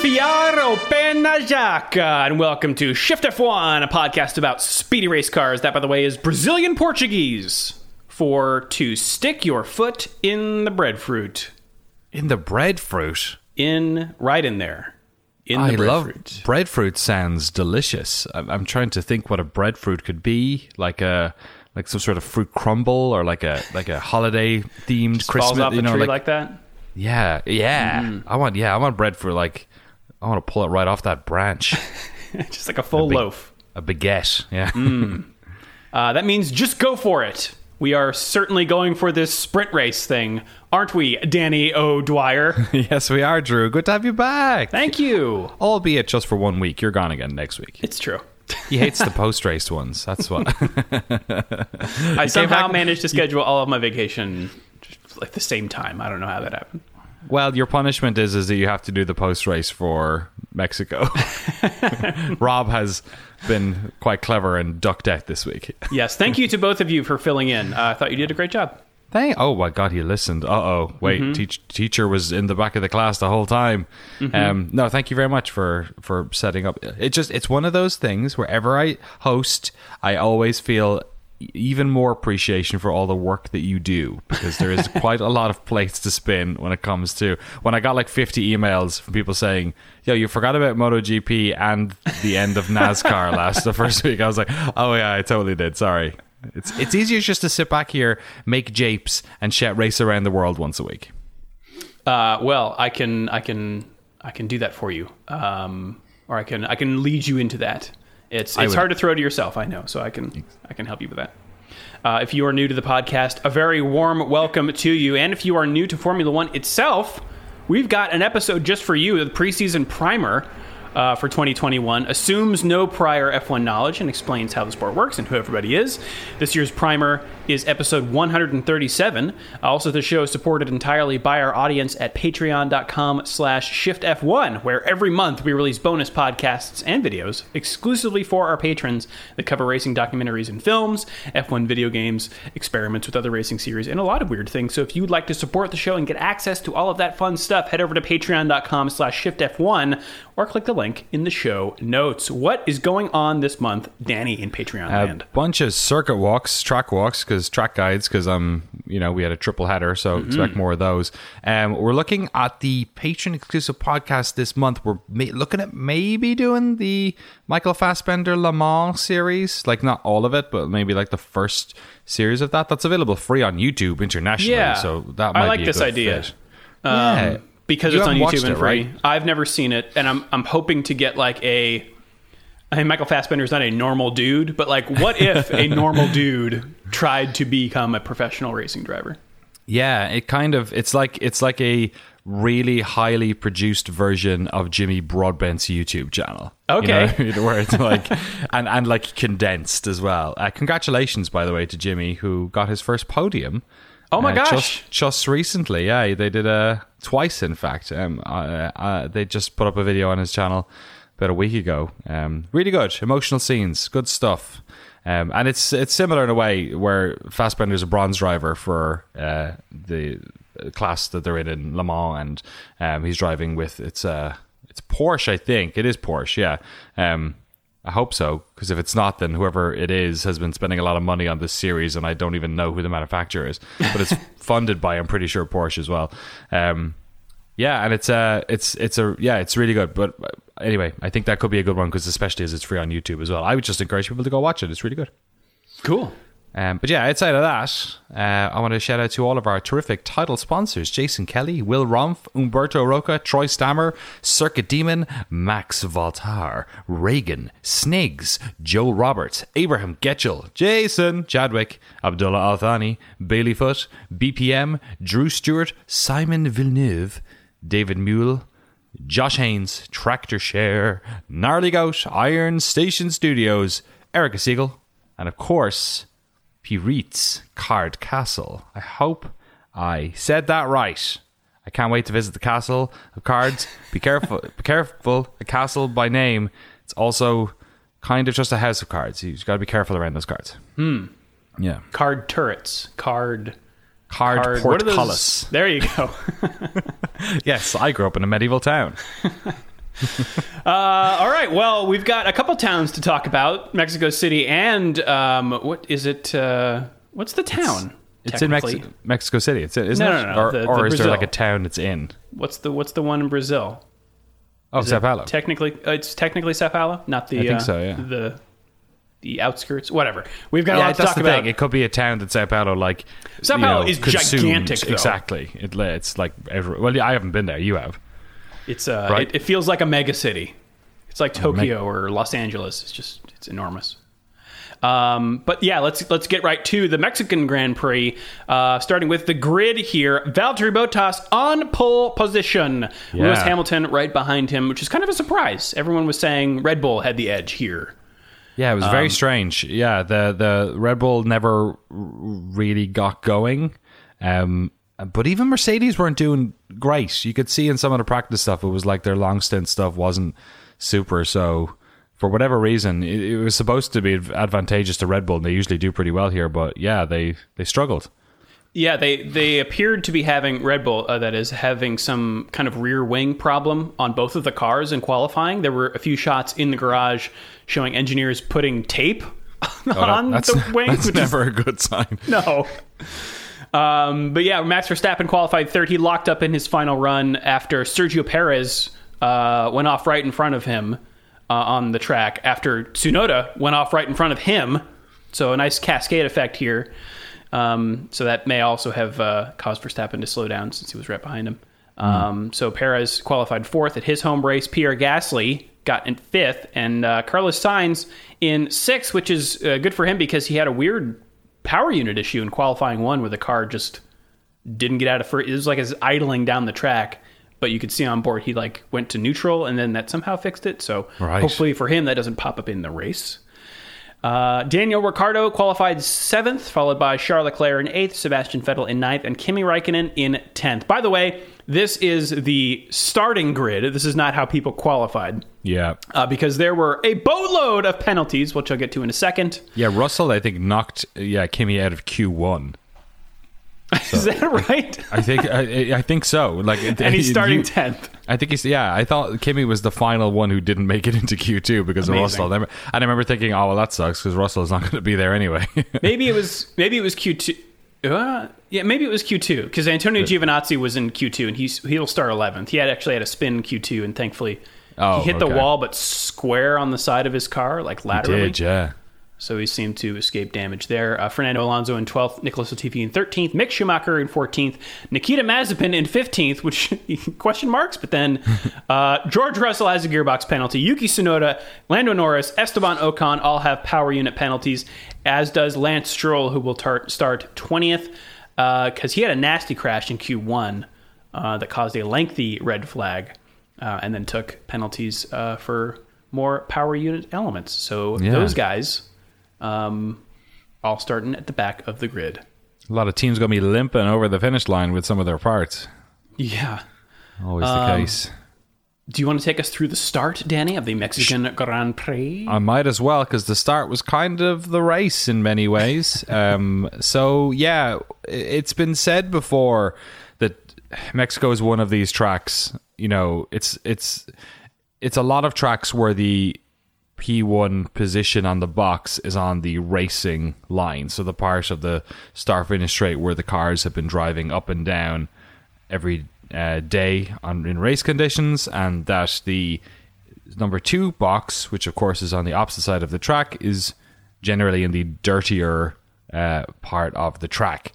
Fiaro Penajak, and welcome to Shift F1, a podcast about speedy race cars. That, by the way, is Brazilian Portuguese for to stick your foot in the breadfruit. In the breadfruit? Right in there. I love breadfruit. Breadfruit sounds delicious. I'm trying to think what a breadfruit could be, like some sort of fruit crumble or like a holiday themed Christmas. Falls off the tree like that. Yeah, yeah. Mm-hmm. I want breadfruit. Like, I want to pull it right off that branch. Just like a full loaf. A baguette, yeah. That means just go for it. We are certainly going for this sprint race thing, aren't we, Danny O'Dwyer? Yes, we are, Drew. Good to have you back. Thank you. Albeit just for 1 week. You're gone again next week. It's true. He hates the post-race ones. That's what. I somehow managed to schedule all of my vacation at the same time. I don't know how that happened. Well, your punishment is that you have to do the post-race for Mexico. Rob has been quite clever and ducked out this week. Yes, thank you to both of you for filling in. I thought you did a great job. Oh, my God, he listened. Uh-oh. Wait, mm-hmm. Teacher was in the back of the class the whole time. Mm-hmm. No, thank you very much for setting up. It's one of those things wherever I host, I always feel even more appreciation for all the work that you do, because there is quite a lot of plates to spin when it comes to, when I got like 50 emails from people saying, yo, you forgot about MotoGP and the end of NASCAR the first week. I was like, oh yeah, I totally did. Sorry. It's easier just to sit back here, make japes and race around the world once a week. Well, I can do that for you. Or I can lead you into that. It's hard to throw to yourself, I know, so I can help you with that. If you are new to the podcast, a very warm welcome to you. And if you are new to Formula One itself, we've got an episode just for you. The preseason primer for 2021 assumes no prior F1 knowledge and explains how the sport works and who everybody is. This year's primer is episode 137. Also, the show is supported entirely by our audience at patreon.com/shiftf1, where every month we release bonus podcasts and videos exclusively for our patrons that cover racing documentaries and films, F1 video games, experiments with other racing series, and a lot of weird things. So if you would like to support the show and get access to all of that fun stuff, head over to patreon.com/shiftf1 or click the link in the show notes. What is going on this month, Danny, in Patreon land? A bunch of circuit walks, track walks, because I'm, we had a triple header, so expect more of those. We're looking at the patron exclusive podcast this month. We're looking at maybe doing the Michael Fassbender Le Mans series, like not all of it, but maybe like the first series of that's available free on YouTube internationally. Yeah, so that might be a good fit. I like this idea. Because it's on YouTube and free. Right? I've never seen it, and I'm hoping to get like Michael Fassbender's not a normal dude, but like, what if a normal dude tried to become a professional racing driver? Yeah, it's like a really highly produced version of Jimmy Broadbent's YouTube channel. Okay, where it's like and like condensed as well. Congratulations, by the way, to Jimmy, who got his first podium. Oh my gosh! Just recently, yeah, they did twice. In fact, they just put up a video on his channel about a week ago. Really good, emotional scenes, good stuff. And it's similar in a way where Fassbender's a bronze driver for the class that they're in Le Mans, and he's driving with it's Porsche, I think. It is Porsche, yeah. I hope so, because if it's not, then whoever it is has been spending a lot of money on this series, and I don't even know who the manufacturer is. But it's funded by, I'm pretty sure, Porsche as well. Yeah, and it's really good. But anyway, I think that could be a good one, because especially as it's free on YouTube as well. I would just encourage people to go watch it. It's really good. Cool. But yeah, outside of that, I want to shout out to all of our terrific title sponsors: Jason Kelly, Will Rumpf, Umberto Roca, Troy Stammer, Circuit Demon, Max Voltaire, Reagan, Sniggs, Joe Roberts, Abraham Getchell, Jason Chadwick, Abdullah Althani, Bailey Foote, BPM, Drew Stewart, Simon Villeneuve, David Mule, Josh Haynes, Tractor Share, Gnarly Goat, Iron Station Studios, Erica Siegel, and of course, Pirit's Card Castle. I hope I said that right. I can't wait to visit the castle of cards. Be careful. A castle by name. It's also kind of just a house of cards. You've got to be careful around those cards. Yeah. Card turrets. Card portcullis. There you go. Yes, I grew up in a medieval town. All right. Well, we've got a couple towns to talk about. Mexico City and what is it? What's the town? It's in Mexico City. It's isn't no, it? No. Or is Brazil. There like a town it's in? What's the one in Brazil? Oh, São Paulo. It's technically São Paulo, not the. I think so. Yeah. The outskirts, whatever. We've got a lot to talk about. It could be a town that São Paulo, like São Paulo is consumed. Gigantic. Though. Exactly. It's like everywhere. Well, I haven't been there. You have. It's right? It feels like a mega city. It's like Tokyo or Los Angeles. It's enormous. But yeah, let's get right to the Mexican Grand Prix, starting with the grid here. Valtteri Bottas on pole position. Yeah. Lewis Hamilton right behind him, which is kind of a surprise. Everyone was saying Red Bull had the edge here. Yeah, it was very strange. Yeah, the Red Bull never really got going. But even Mercedes weren't doing great. You could see in some of the practice stuff, it was like their long stint stuff wasn't super. So for whatever reason, it was supposed to be advantageous to Red Bull, and they usually do pretty well here. But yeah, they struggled. Yeah, they appeared to be having Red Bull, having some kind of rear wing problem on both of the cars in qualifying. There were a few shots in the garage showing engineers putting tape on the wing. That's never a good sign. No. But yeah, Max Verstappen qualified third. He locked up in his final run after Sergio Perez went off right in front of him on the track, after Tsunoda went off right in front of him. So a nice cascade effect here. So that may also have caused Verstappen to slow down since he was right behind him. So Perez qualified fourth at his home race. Pierre Gasly got in fifth, and Carlos Sainz in sixth, which is good for him because he had a weird power unit issue in qualifying one where the car just didn't get out of first. It was like it's idling down the track, but you could see on board he like went to neutral, and then that somehow fixed it. So Hopefully for him that doesn't pop up in the race. Daniel Ricciardo qualified 7th, followed by Charles Leclerc in 8th, Sebastian Vettel in 9th, and Kimi Raikkonen in 10th. By the way, this is the starting grid. This is not how people qualified. Yeah. Because there were a boatload of penalties, which I'll get to in a second. Yeah, Russell, I think, knocked Kimi out of Q1. So, is that right? I think so. Like, and he's starting 10th. I think he's I thought Kimi was the final one who didn't make it into Q2 because of Russell. And I remember thinking, oh well, that sucks because Russell's not going to be there anyway. maybe it was Q2. Maybe it was Q2 because Antonio Giovinazzi was in Q2 and he'll start 11th. He had a spin in Q2 and thankfully he hit the wall, but square on the side of his car, like laterally. He did, yeah. So he seemed to escape damage there. Fernando Alonso in 12th, Nicholas Latifi in 13th, Mick Schumacher in 14th, Nikita Mazepin in 15th, which question marks, but then George Russell has a gearbox penalty. Yuki Tsunoda, Lando Norris, Esteban Ocon all have power unit penalties, as does Lance Stroll, who will start 20th because he had a nasty crash in Q1 that caused a lengthy red flag and then took penalties for more power unit elements. So those guys... all starting at the back of the grid. A lot of teams going to be limping over the finish line with some of their parts. Yeah. Always the case. Do you want to take us through the start, Danny, of the Mexican Grand Prix? I might as well, because the start was kind of the race in many ways. So, yeah, it's been said before that Mexico is one of these tracks. You know, it's a lot of tracks where the P1 position on the box is on the racing line, so the part of the start-finish straight where the cars have been driving up and down every day in race conditions, and that the number 2 box, which of course is on the opposite side of the track, is generally in the dirtier part of the track.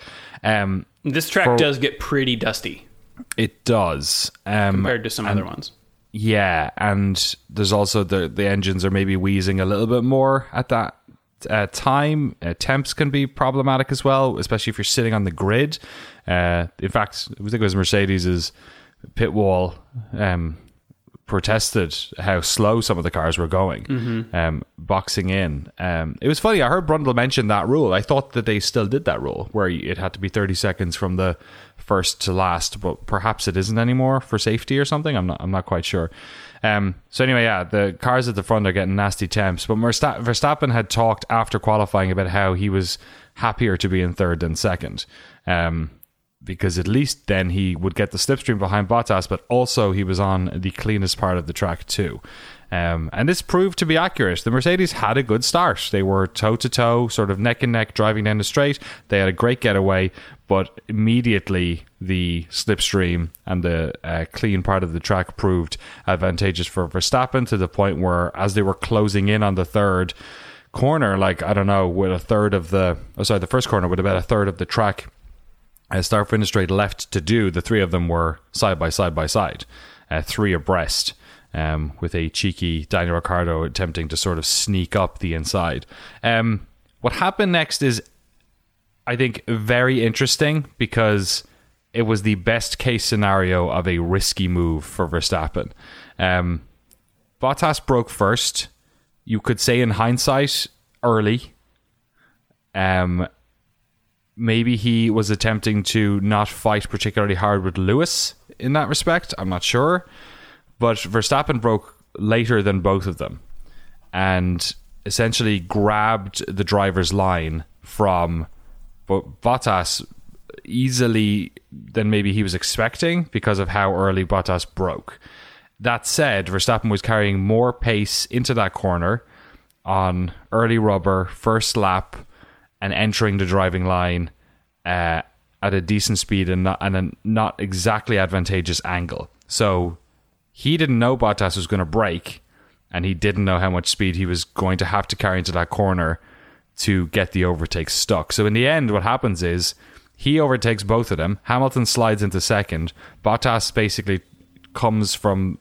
This track does get pretty dusty. It does. Compared to some other ones. Yeah, and there's also the engines are maybe wheezing a little bit more at that time. Temps can be problematic as well, especially if you're sitting on the grid. In fact, I think it was Mercedes's pit wall protested how slow some of the cars were going, boxing in. It was funny, I heard Brundle mention that rule. I thought that they still did that rule, where it had to be 30 seconds from the first to last, but perhaps it isn't anymore for safety or something. I'm not quite sure. So anyway, yeah, the cars at the front are getting nasty temps, but Verstappen had talked after qualifying about how he was happier to be in third than second. because at least then he would get the slipstream behind Bottas, but also he was on the cleanest part of the track too. And this proved to be accurate. The Mercedes had a good start. They were toe-to-toe, sort of neck-and-neck, driving down the straight. They had a great getaway, but immediately the slipstream and the clean part of the track proved advantageous for Verstappen, to the point where, as they were closing in on the third corner, like, I don't know, with a third of the... Oh, sorry, the first corner with about a third of the track start finish straight left to do, the three of them were side by side, three abreast, with a cheeky Daniel Ricciardo attempting to sort of sneak up the inside. What happened next is, I think, very interesting, because it was the best case scenario of a risky move for Verstappen. Bottas broke first. You could say in hindsight, early. Maybe he was attempting to not fight particularly hard with Lewis in that respect. I'm not sure. But Verstappen broke later than both of them and essentially grabbed the driver's line from Bottas easily than maybe he was expecting because of how early Bottas broke. That said, Verstappen was carrying more pace into that corner on early rubber, first lap, and entering the driving line at a decent speed and a not exactly advantageous angle. So he didn't know Bottas was going to brake, and he didn't know how much speed he was going to have to carry into that corner to get the overtake stuck. So in the end, what happens is he overtakes both of them. Hamilton slides into second. Bottas basically comes from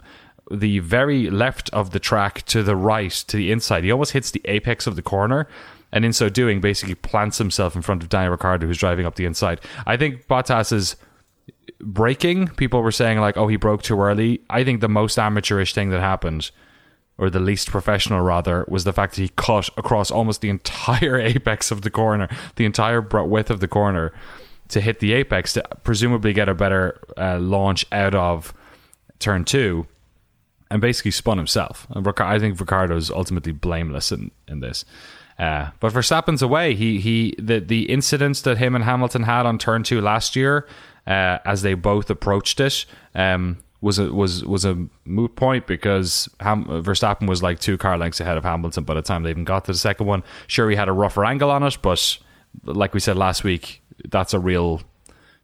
the very left of the track to the right, to the inside. He almost hits the apex of the corner, and in so doing, basically plants himself in front of Daniel Ricciardo, who's driving up the inside. I think Bottas's braking, people were saying, like, oh, he broke too early. I think the most amateurish thing that happened, or the least professional, rather, was the fact that he cut across almost the entire apex of the corner, the entire width of the corner, to hit the apex, to presumably get a better launch out of turn two, and basically spun himself. I think Ricciardo's ultimately blameless in this. But Verstappen's away. The incidents that him and Hamilton had on turn two last year, as they both approached it, was a moot point, because Verstappen was like two car lengths ahead of Hamilton by the time they even got to the second one. Sure, he had a rougher angle on it, but like we said last week, that's a real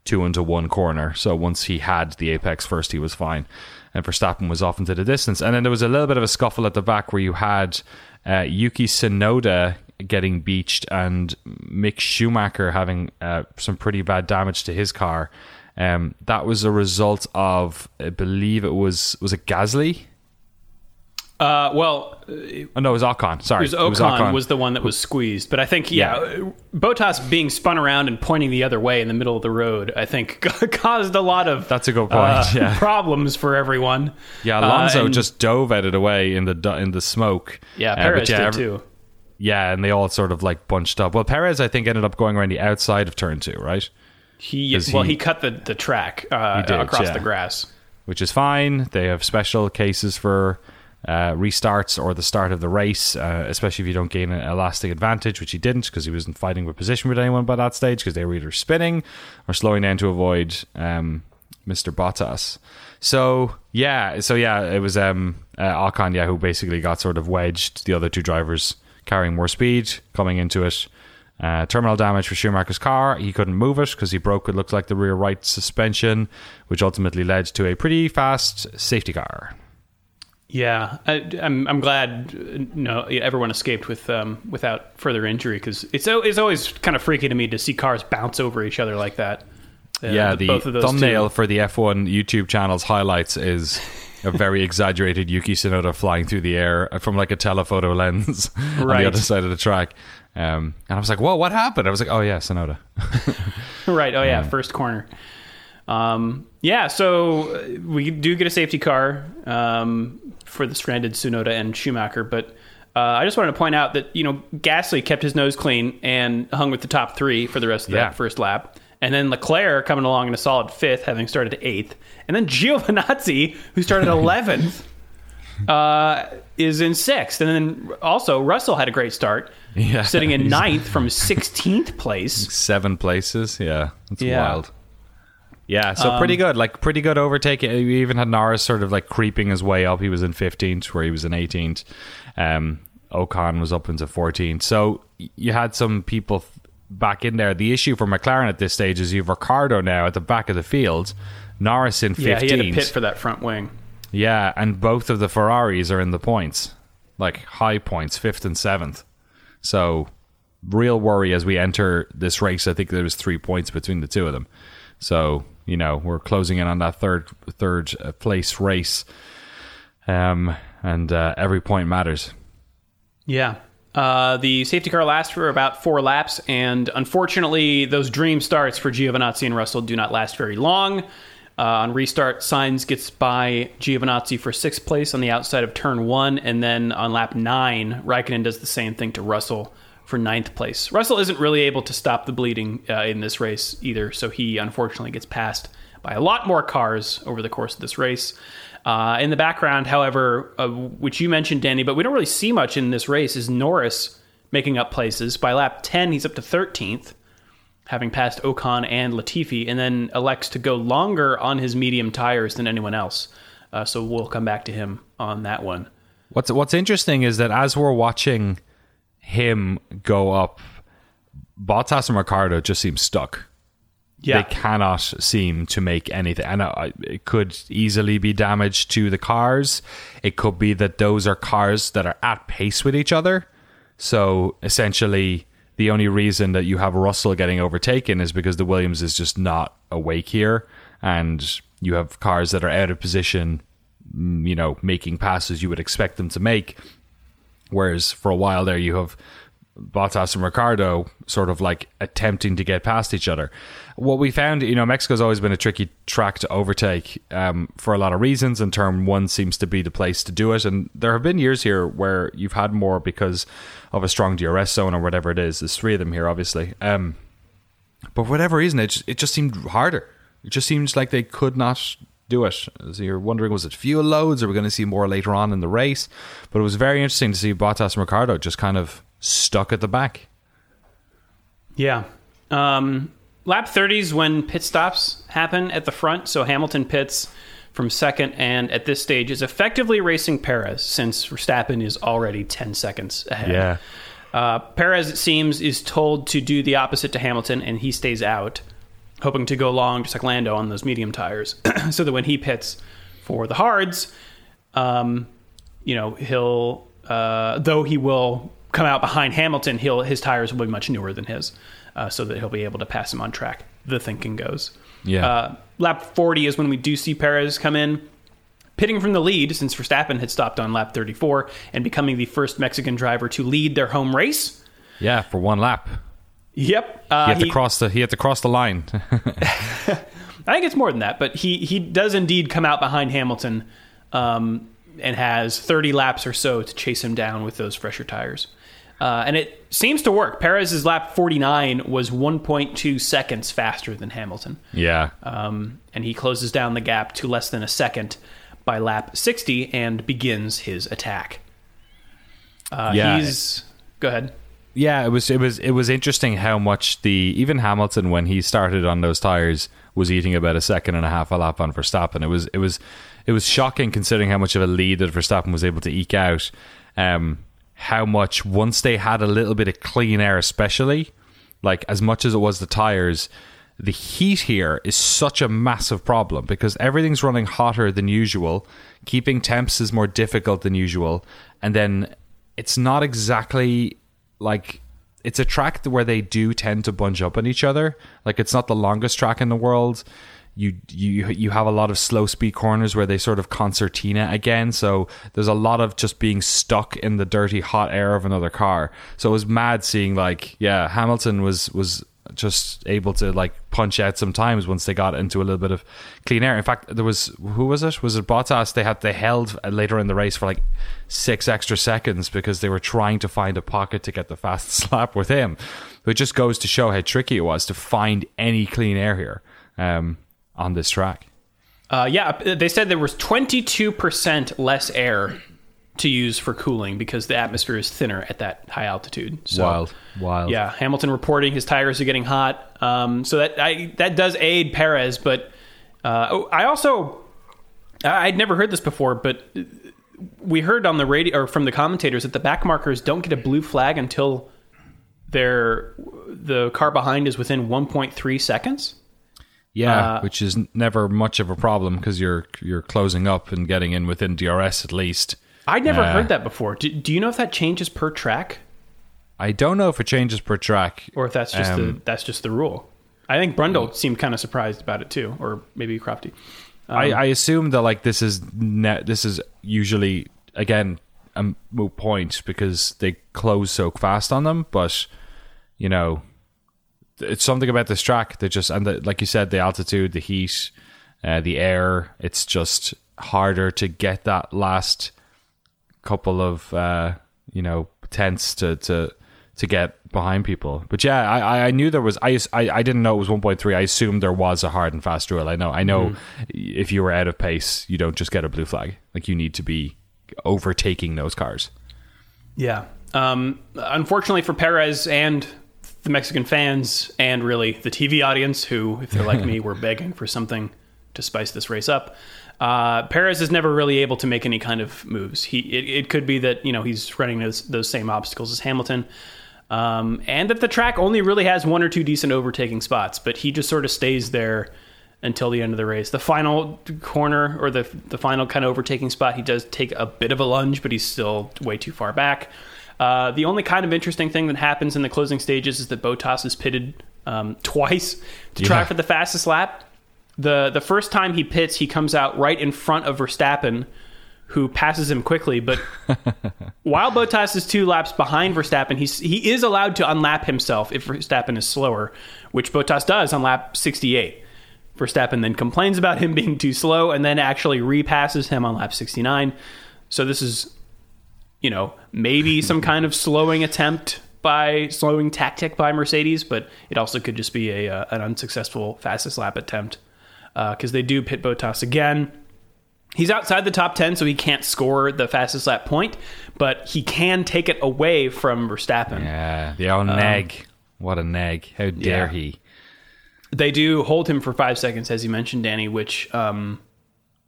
2-into-1 corner. So once he had the apex first, he was fine. And Verstappen was off into the distance. And then there was a little bit of a scuffle at the back where you had Yuki Tsunoda getting beached and Mick Schumacher having some pretty bad damage to his car. That was a result of, I believe it was it Gasly? It was Ocon. Sorry. It was Ocon was the one that was squeezed. But I think, Bottas being spun around and pointing the other way in the middle of the road, I think caused a lot of problems for everyone. Yeah, Alonso just dove at it away in the smoke. Yeah, Perez did too. Yeah, and they all sort of like bunched up. Well, Perez, I think, ended up going around the outside of turn two, right? He cut the track across the grass. Which is fine. They have special cases for restarts or the start of the race, especially if you don't gain a lasting advantage, which he didn't, because he wasn't fighting with position with anyone by that stage, because they were either spinning or slowing down to avoid Mr. Bottas. So it was Ocon, who basically got sort of wedged. The other two drivers carrying more speed coming into it. Terminal damage for Schumacher's car. He couldn't move it because he broke, it looked like, the rear right suspension, which ultimately led to a pretty fast safety car. Yeah, I'm glad everyone escaped without further injury, because it's always kind of freaky to me to see cars bounce over each other like that. The thumbnail for the F1 YouTube channel's highlights is a very exaggerated Yuki Tsunoda flying through the air from like a telephoto lens on the other side of the track. And I was like, whoa, what happened? I was like, oh yeah, Tsunoda. Right, oh yeah, first corner. So we do get a safety car for the stranded Tsunoda and Schumacher, but I just wanted to point out that, Gasly kept his nose clean and hung with the top three for the rest of that first lap. And then Leclerc coming along in a solid fifth, having started 8th. And then Giovinazzi, who started 11th, is in 6th. And then also Russell had a great start, sitting in 9th from 16th place. 7 places, yeah. That's wild. Yeah, so pretty good. Like, pretty good overtaking. We even had Norris sort of, like, creeping his way up. He was in 15th, where he was in 18th. Ocon was up into 14th. So you had some people back in there. The issue for McLaren at this stage is you have Ricciardo now at the back of the field. Norris in 15th. Yeah, he had a pit for that front wing. Yeah, and both of the Ferraris are in the points. Like, high points, 5th and 7th. So, real worry as we enter this race. I think there was 3 points between the two of them. So, you know, we're closing in on that third place race. And every point matters. Yeah. The safety car lasts for about 4 laps. And unfortunately, those dream starts for Giovinazzi and Russell do not last very long. On restart, Sainz gets by Giovinazzi for 6th place on the outside of turn 1. And then on lap 9, Raikkonen does the same thing to Russell for 9th place. Russell isn't really able to stop the bleeding in this race either, so he unfortunately gets passed by a lot more cars over the course of this race. In the background, however, which you mentioned, Danny, but we don't really see much in this race, is Norris making up places. By lap 10, he's up to 13th, having passed Ocon and Latifi, and then elects to go longer on his medium tires than anyone else. So we'll come back to him on that one. What's interesting is that as we're watching him go up, Bottas and Ricciardo just seem stuck. Yeah, they cannot seem to make anything, and it could easily be damage to the cars. It could be that those are cars that are at pace with each other, so essentially the only reason that you have Russell getting overtaken is because the Williams is just not awake here, and you have cars that are out of position, you know, making passes you would expect them to make. Whereas for a while there, you have Bottas and Ricciardo sort of like attempting to get past each other. What we found, you know, Mexico's always been a tricky track to overtake for a lot of reasons, and turn one seems to be the place to do it. And there have been years here where you've had more because of a strong DRS zone or whatever it is. There's 3 of them here, obviously. But for whatever reason, it just seemed harder. It just seems like they could not do it. So you're wondering, was it fuel loads? Are we going to see more later on in the race? But it was very interesting to see Bottas and Ricciardo just kind of stuck at the back. Yeah. Lap 30 is when pit stops happen at the front. So Hamilton pits from second, and at this stage is effectively racing Perez, since Verstappen is already 10 seconds ahead. Yeah. Perez, it seems, is told to do the opposite to Hamilton, and he stays out, hoping to go long, just like Lando, on those medium tires, so that when he pits for the hards, you know, he'll, though he will come out behind Hamilton, his tires will be much newer than his, so that he'll be able to pass him on track, the thinking goes. Yeah. Lap 40 is when we do see Perez come in, pitting from the lead, since Verstappen had stopped on lap 34, and becoming the first Mexican driver to lead their home race. Yeah, for 1 lap. Yep. He had to cross the line. I think it's more than that, but he does indeed come out behind Hamilton, and has 30 laps or so to chase him down with those fresher tires. And it seems to work. Perez's lap 49 was 1.2 seconds faster than Hamilton. Yeah. And he closes down the gap to less than a second by lap 60 and begins his attack. Go ahead. Yeah, it was interesting how much even Hamilton, when he started on those tires, was eating about 1.5 seconds a lap on Verstappen. It was shocking, considering how much of a lead that Verstappen was able to eke out. How much, once they had a little bit of clean air, especially, like as much as it was the tires, the heat here is such a massive problem because everything's running hotter than usual. Keeping temps is more difficult than usual, and then it's not exactly. Like, it's a track where they do tend to bunch up on each other. Like, it's not the longest track in the world. You have a lot of slow speed corners where they sort of concertina again. So there's a lot of just being stuck in the dirty hot air of another car. So it was mad seeing, like, yeah, Hamilton was just able to, like, punch out sometimes once they got into a little bit of clean air. In fact, there was, who was it? Was it Bottas? They held later in the race for like 6 extra seconds because they were trying to find a pocket to get the fastest lap with him. But it just goes to show how tricky it was to find any clean air here on this track. Yeah, they said there was 22% less air to use for cooling because the atmosphere is thinner at that high altitude. So, wild. Yeah, Hamilton reporting his tires are getting hot. So that does aid Perez, but I'd never heard this before, but we heard on the radio or from the commentators that the back markers don't get a blue flag until the car behind is within 1.3 seconds. Yeah, which is never much of a problem because you're closing up and getting in within DRS at least. I'd never heard that before. Do you know if that changes per track? I don't know if it changes per track, or if that's just the rule. I think Brundle seemed kind of surprised about it too, or maybe Crofty. I assume that like this is usually again a moot point because they close so fast on them. But you know, it's something about this track that just like you said, the altitude, the heat, the air. It's just harder to get that last couple of tenths to get behind people. But yeah, I knew there was, I didn't know it was 1.3. I assumed there was a hard and fast rule. I know if you were out of pace, you don't just get a blue flag. Like you need to be overtaking those cars. Yeah. Unfortunately for Perez and the Mexican fans and really the TV audience who, if they're like me, were begging for something to spice this race up. Perez is never really able to make any kind of moves. It could be that, he's running those same obstacles as Hamilton. And that the track only really has one or two decent overtaking spots, but he just sort of stays there until the end of the race. The final corner or the final kind of overtaking spot, he does take a bit of a lunge, but he's still way too far back. The only kind of interesting thing that happens in the closing stages is that Bottas is pitted twice to try for the fastest lap. The first time he pits, he comes out right in front of Verstappen, who passes him quickly. But while Bottas is two laps behind Verstappen, he is allowed to unlap himself if Verstappen is slower, which Bottas does on lap 68. Verstappen then complains about him being too slow and then actually repasses him on lap 69. So this is, maybe some kind of slowing tactic by Mercedes, but it also could just be an unsuccessful fastest lap attempt. Because they do pit Bottas again. He's outside the top 10, so he can't score the fastest lap point, but he can take it away from Verstappen. Yeah, the old nag. What a nag. How dare he? They do hold him for 5 seconds, as you mentioned, Danny, which, Ted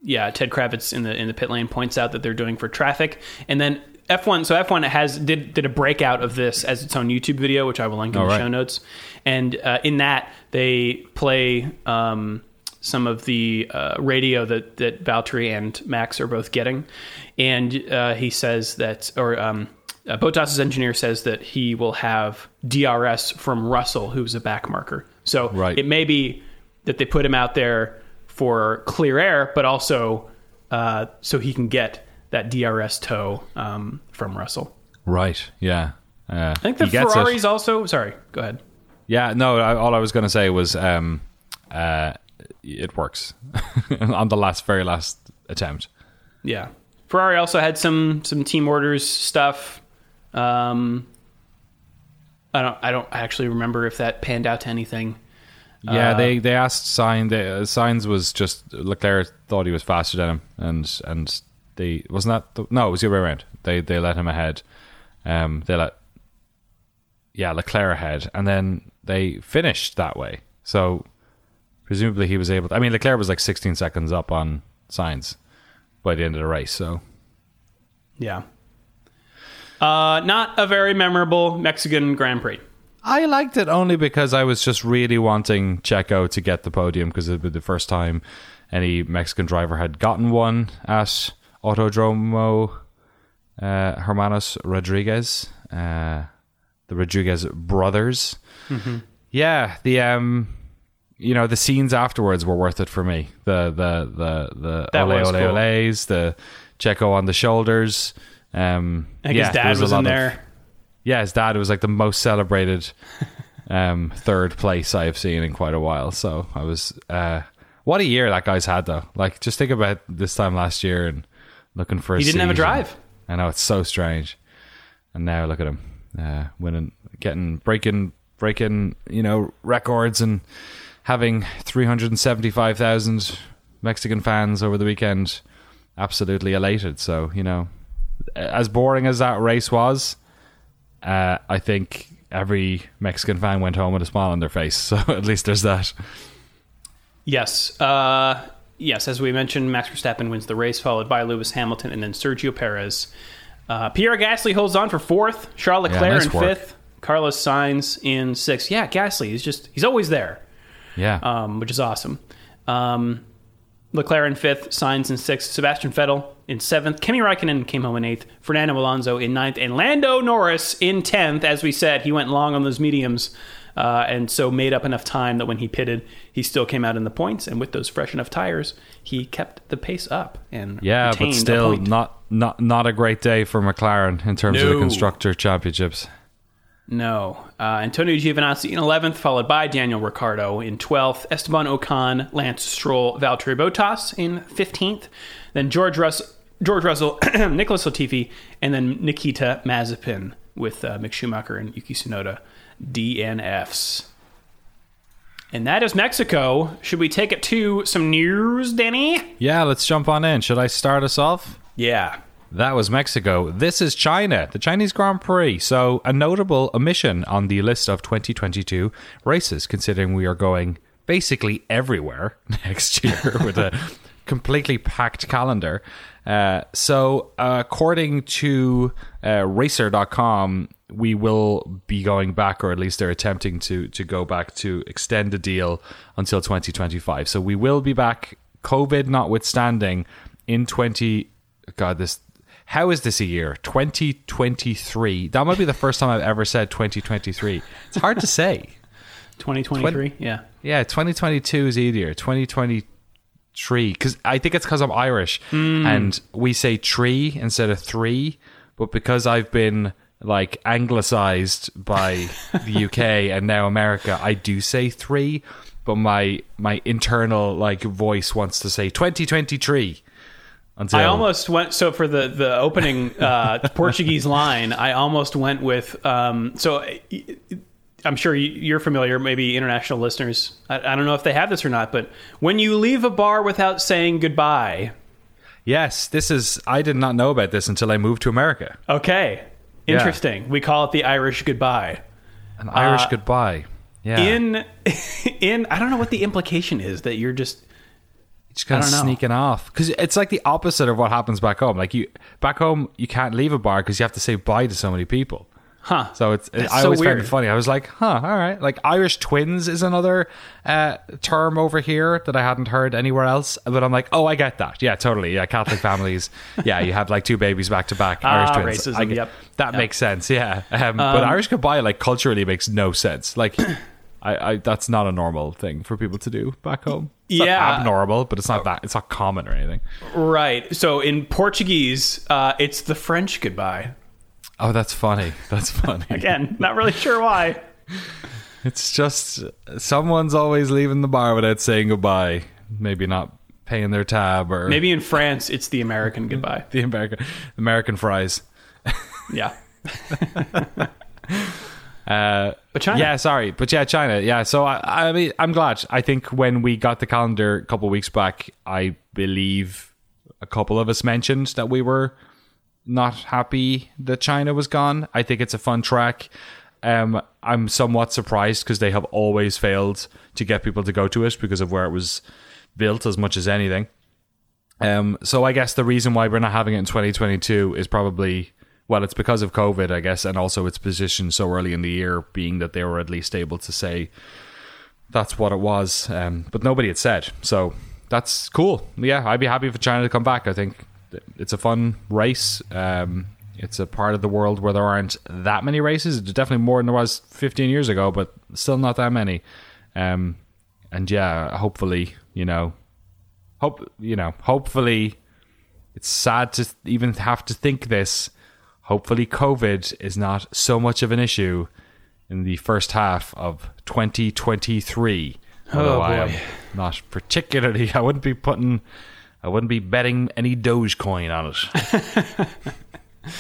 Kravitz in the pit lane points out that they're doing for traffic. And then F1, so F1 did a breakout of this as its own YouTube video, which I will link in the show notes. And in that, they play... some of the radio that Valtteri and Max are both getting. And he says that, or Bottas' engineer says that he will have DRS from Russell, who's a back marker. So it may be that they put him out there for clear air, but also so he can get that DRS tow from Russell. Right, yeah. I think the Ferraris also... Sorry, go ahead. Yeah, no, all I was going to say was... it works on the very last attempt. Yeah. Ferrari also had some team orders stuff. I don't actually remember if that panned out to anything. Yeah, they asked Sainz. Sainz was just Leclerc thought he was faster than him, and they wasn't that. No, it was the other way around. They let him ahead. Leclerc ahead, and then they finished that way. So. Presumably he was able to... I mean, Leclerc was like 16 seconds up on Sainz by the end of the race, so... Yeah. Not a very memorable Mexican Grand Prix. I liked it only because I was just really wanting Checo to get the podium because it would be the first time any Mexican driver had gotten one at Autódromo Hermanos Rodriguez, the Rodriguez brothers. Mm-hmm. Yeah, the... the scenes afterwards were worth it for me. The ole oles, the Checo on the shoulders. I think his dad was in there. His dad was like the most celebrated third place I have seen in quite a while. So I was what a year that guy's had though. Like just think about this time last year and looking for a seat. He didn't have a drive. I know it's so strange. And now look at him. Winning, breaking, records and having 375,000 Mexican fans over the weekend, absolutely elated. So, as boring as that race was, I think every Mexican fan went home with a smile on their face. So at least there's that. Yes. Yes, as we mentioned, Max Verstappen wins the race, followed by Lewis Hamilton and then Sergio Perez. Pierre Gasly holds on for fourth. Charles Leclerc in fifth. Carlos Sainz in sixth. Yeah, Gasly, he's always there. Yeah. Which is awesome. Leclerc in fifth. Sainz in sixth. Sebastian Vettel in seventh. Kimi Raikkonen came home in eighth. Fernando Alonso in ninth. And Lando Norris in 10th. As we said, he went long on those mediums. And so made up enough time that when he pitted, he still came out in the points. And with those fresh enough tires, he kept the pace up. And yeah, but still not a great day for McLaren in terms of the Constructor Championships. No. Antonio Giovinazzi in 11th, followed by Daniel Ricciardo in 12th. Esteban Ocon, Lance Stroll, Valtteri Bottas in 15th. Then George Russell, Nicholas Latifi, and then Nikita Mazepin with Mick Schumacher and Yuki Tsunoda. DNFs. And that is Mexico. Should we take it to some news, Danny? Yeah, let's jump on in. Should I start us off? Yeah. That was Mexico. This is China, the Chinese Grand Prix. So a notable omission on the list of 2022 races, considering we are going basically everywhere next year with a completely packed calendar. So according to racer.com, we will be going back, or at least they're attempting to go back, to extend the deal until 2025. So we will be back, COVID notwithstanding, in 2023. That might be the first time I've ever said 2023. It's hard to say. 2023, yeah. Yeah, 2022 is easier. 2023, because I think it's because I'm Irish, and we say tree instead of three, but because I've been... like anglicized by the UK and now America, I do say three, but my internal like voice wants to say 2023. Until I almost went, so for the opening Portuguese line, I almost went with so I'm sure you're familiar, maybe international listeners, I don't know if they have this or not, but when you leave a bar without saying goodbye. Yes, this is, I did not know about this until I moved to America. Okay. Interesting. Yeah. We call it the Irish goodbye. An Irish goodbye. Yeah. In I don't know what the implication is that you're just kind of sneaking off, because it's like the opposite of what happens back home. Like you can't leave a bar because you have to say bye to so many people. Huh. So I always found it funny. I was like, huh, all right. Like Irish twins is another term over here that I hadn't heard anywhere else. But I'm like, oh, I get that. Yeah, totally. Yeah, Catholic families. Yeah, you have like two babies back to back. Irish twins. Racism, yep. That makes sense. Yeah. But Irish goodbye, like culturally, makes no sense. Like, I that's not a normal thing for people to do back home. It's not abnormal, but it's not common or anything. Right. So in Portuguese, it's the French goodbye. Oh, that's funny. That's funny. Again, not really sure why. It's just someone's always leaving the bar without saying goodbye. Maybe not paying their tab, or maybe in France it's the American goodbye. The American fries. Yeah. But China. Yeah, sorry. But yeah, China. Yeah. So I mean, I'm glad. I think when we got the calendar a couple of weeks back, I believe a couple of us mentioned that we were not happy that China was gone. I think it's a fun track. I'm somewhat surprised because they have always failed to get people to go to it because of where it was built as much as anything. So I guess the reason why we're not having it in 2022 is probably, well, it's because of COVID, I guess, and also its position so early in the year, being that they were at least able to say that's what it was. But nobody had said. So that's cool. Yeah, I'd be happy for China to come back, I think. It's a fun race. It's a part of the world where there aren't that many races. There's definitely more than there was 15 years ago, but still not that many. And yeah, hopefully, hopefully, it's sad to even have to think this. Hopefully COVID is not so much of an issue in the first half of 2023. Although I am not particularly, I wouldn't be betting any Dogecoin on it.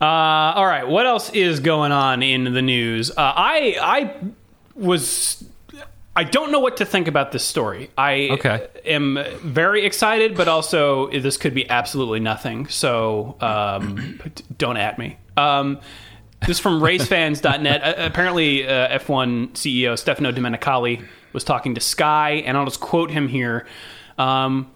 All right. What else is going on in the news? I don't know what to think about this story. I am very excited, but also this could be absolutely nothing. So don't at me. This is from racefans.net. Apparently, F1 CEO Stefano Domenicali was talking to Sky, and I'll just quote him here.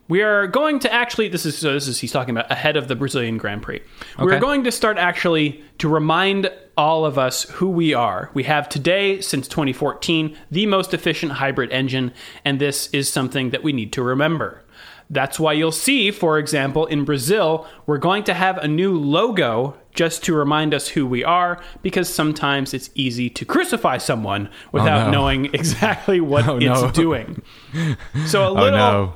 We are going to actually, this is he's talking about ahead of the Brazilian Grand Prix. Okay. We're going to start actually to remind all of us who we are. We have today, since 2014, the most efficient hybrid engine, and this is something that we need to remember. That's why you'll see, for example, in Brazil, we're going to have a new logo just to remind us who we are, because sometimes it's easy to crucify someone without knowing exactly what doing. So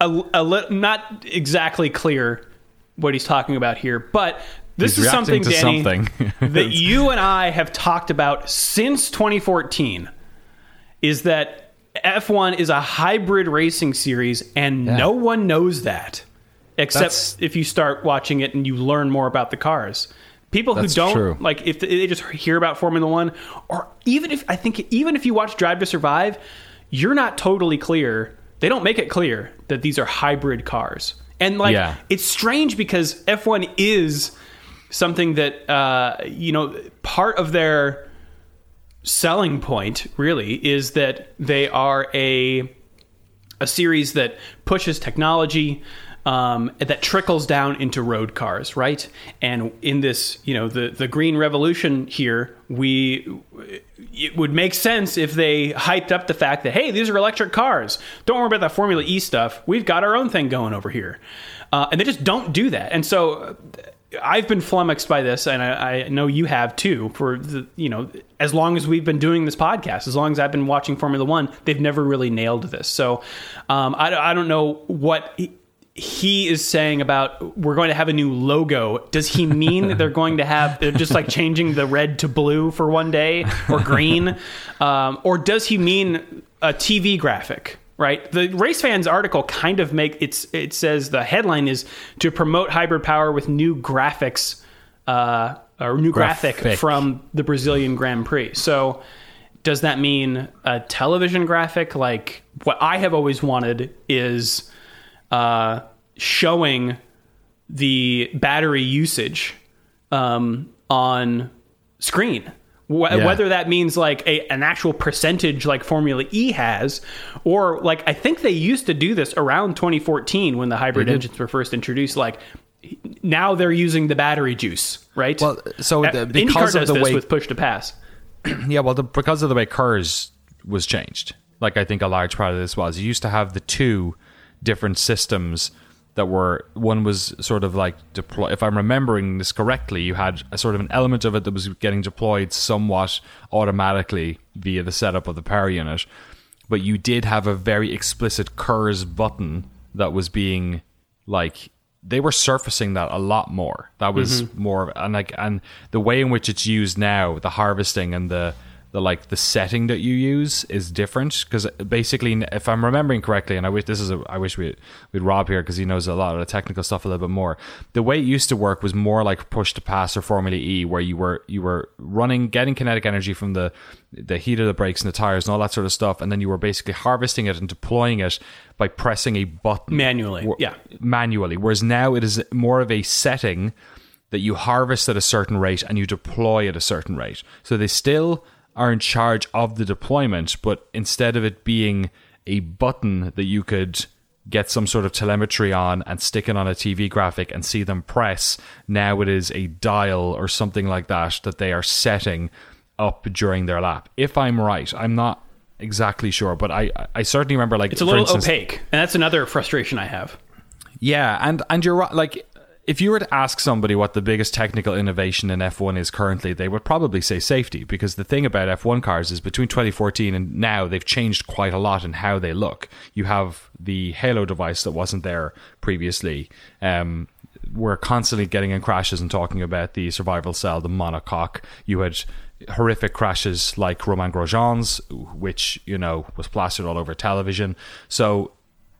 not exactly clear what he's talking about here, but this is something, Danny, that you and I have talked about since 2014, is that F1 is a hybrid racing series, and no one knows that, except if you start watching it and you learn more about the cars. People who don't, like, if they just hear about Formula One, or even if you watch Drive to Survive, you're not totally clear. They don't make it clear that these are hybrid cars. And, like, it's strange because F1 is something that, part of their selling point really is that they are a series that pushes technology that trickles down into road cars, right? And in this, the green revolution here, it would make sense if they hyped up the fact that, hey, these are electric cars. Don't worry about that Formula E stuff. We've got our own thing going over here. And they just don't do that. And so I've been flummoxed by this, and I know you have too, for as long as we've been doing this podcast, as long as I've been watching Formula One, they've never really nailed this. So I don't know what he is saying about we're going to have a new logo. Does he mean that they're just like changing the red to blue for one day, or green? Or does he mean a TV graphic? Right. The Race Fans article kind of it says the headline is to promote hybrid power with new graphics, or new graphic from the Brazilian Grand Prix. So does that mean a television graphic? Like, what I have always wanted is showing the battery usage on screen. Whether that means like an actual percentage like Formula E has, or like I think they used to do this around 2014 when the hybrid engines were first introduced. Like, now they're using the battery juice, right? Well, so because IndyCar does this with push to pass. Yeah, well, because of the way cars was changed, like I think a large part of this was you used to have the two different systems that were, one was sort of like deploy. If I'm remembering this correctly, you had a sort of an element of it that was getting deployed somewhat automatically via the setup of the power unit, but you did have a very explicit KERS button that was being like, they were surfacing that a lot more. That was more, and the way in which it's used now, the harvesting and the setting that you use is different, because basically, if I'm remembering correctly, and I wish we'd Rob here because he knows a lot of the technical stuff a little bit more. The way it used to work was more like push to pass or Formula E, where you were getting kinetic energy from the heat of the brakes and the tires and all that sort of stuff, and then you were basically harvesting it and deploying it by pressing a button manually. Whereas now it is more of a setting that you harvest at a certain rate and you deploy at a certain rate. So they still are in charge of the deployment, but instead of it being a button that you could get some sort of telemetry on and stick it on a TV graphic and see them press, now it is a dial or something like that they are setting up during their lap. If I'm right, I'm not exactly sure, but I certainly remember, like, it's a little opaque, and that's another frustration I have. Yeah, and you're right, like, if you were to ask somebody what the biggest technical innovation in F1 is currently, they would probably say safety, because the thing about F1 cars is between 2014 and now, they've changed quite a lot in how they look. You have the halo device that wasn't there previously. We're constantly getting in crashes and talking about the survival cell, the monocoque. You had horrific crashes like Romain Grosjean's, which, was plastered all over television. So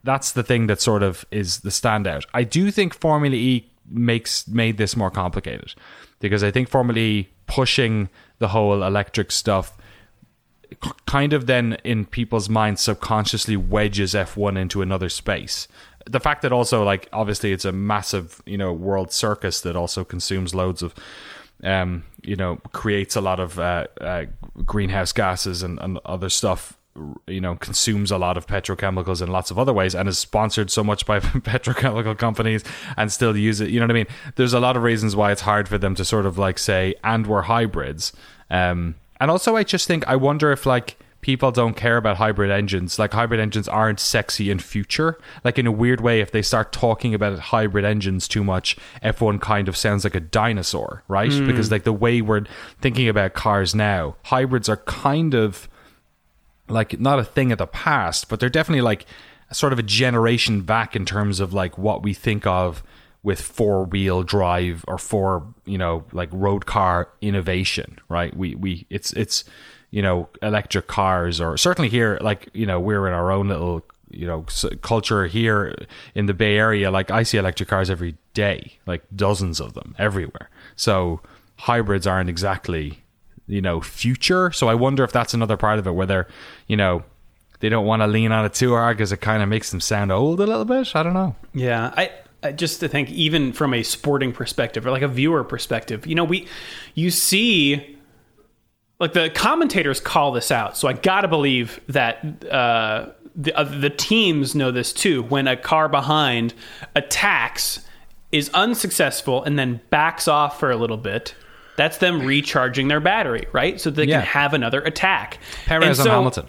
that's the thing that sort of is the standout. I do think Formula E made this more complicated, because I think Formula E pushing the whole electric stuff kind of then in people's minds subconsciously wedges F1 into another space. The fact that also, like, obviously it's a massive world circus that also consumes loads of creates a lot of greenhouse gases and other stuff you know, consumes a lot of petrochemicals in lots of other ways and is sponsored so much by petrochemical companies and still use it. You know what I mean? There's a lot of reasons why it's hard for them to sort of like say, and we're hybrids. And also I just think, I wonder if like people don't care about hybrid engines. Like hybrid engines aren't sexy in future. Like in a weird way, if they start talking about hybrid engines too much, F1 kind of sounds like a dinosaur, right? Because like the way we're thinking about cars now, hybrids are kind of like not a thing of the past, but they're definitely like sort of a generation back in terms of like what we think of with four-wheel drive or like road car innovation, right? It's you know, electric cars, or certainly here, like, you know, we're in our own little, you know, culture here in the Bay Area. Like I see electric cars every day, like dozens of them everywhere. So hybrids aren't exactly, you know, future. So I wonder if that's another part of it, whether, you know, they don't want to lean on it too hard because it kind of makes them sound old a little bit. I don't know. Yeah, I just to think even from a sporting perspective or like a viewer perspective, you know, you see like the commentators call this out. So I got to believe that the teams know this too. When a car behind attacks is unsuccessful and then backs off for a little bit, that's them recharging their battery, right? So they can have another attack. Perez and Hamilton.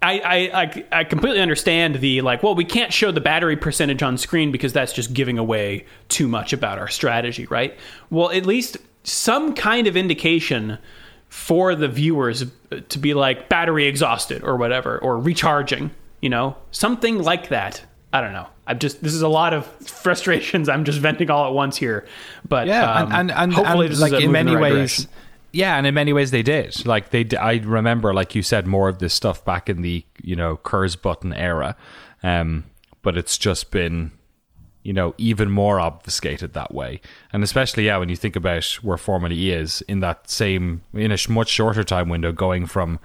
I completely understand the like, well, we can't show the battery percentage on screen because that's just giving away too much about our strategy, right? Well, at least some kind of indication for the viewers to be like battery exhausted or whatever, or recharging, you know, something like that. I don't know. This is a lot of frustrations I'm just venting all at once here, but yeah, and hopefully and this like is a in many in the right ways, direction. Yeah, and in many ways they did. Like I remember, like you said, more of this stuff back in the Kurzbutton era, but it's just been even more obfuscated that way. And especially, when you think about where Formula E is in that same, in a much shorter time window, going from,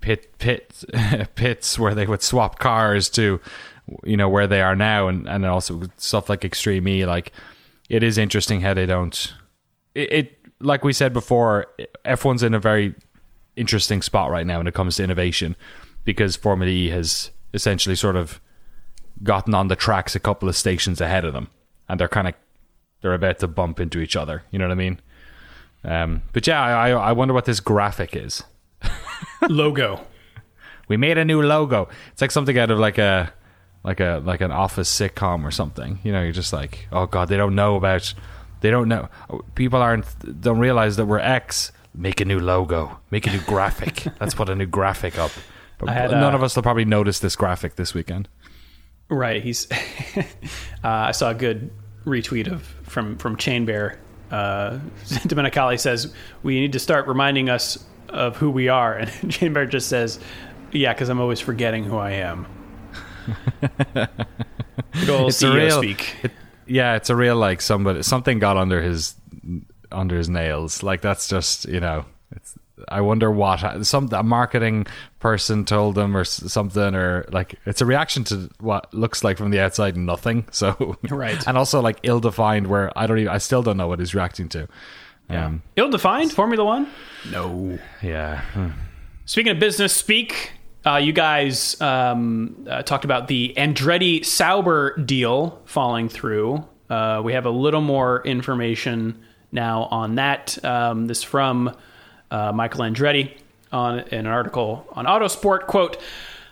pits where they would swap cars to, where they are now. And also stuff like Extreme E, like it is interesting how they don't, like we said before, F1's in a very interesting spot right now when it comes to innovation, because Formula E has essentially sort of gotten on the tracks a couple of stations ahead of them, and they're about to bump into each other. You know what I mean? But yeah, I wonder what this graphic is. Logo. We made a new logo. It's like something out of like an office sitcom or something. You know, you're just like, oh god, they don't know. People don't realize that we're X. Make a new logo. Make a new graphic. Let's put a new graphic up. But none of us will probably notice this graphic this weekend. Right, he's. I saw a good retweet from Chain Bear. Domenicali says we need to start reminding us of who we are, and Chain Bear just says, "Yeah, because I'm always forgetting who I am." Good old CEO speak. It's a real like something got under his nails. Like that's just It's, I wonder what a marketing person told them or something, or like it's a reaction to what looks like from the outside nothing. So right, and also like ill-defined, where I still don't know what he's reacting to. Ill-defined Formula One. No, yeah. Speaking of business speak, you guys talked about the Andretti Sauber deal falling through. We have a little more information now on that. This from. Michael Andretti on an article on Autosport, quote,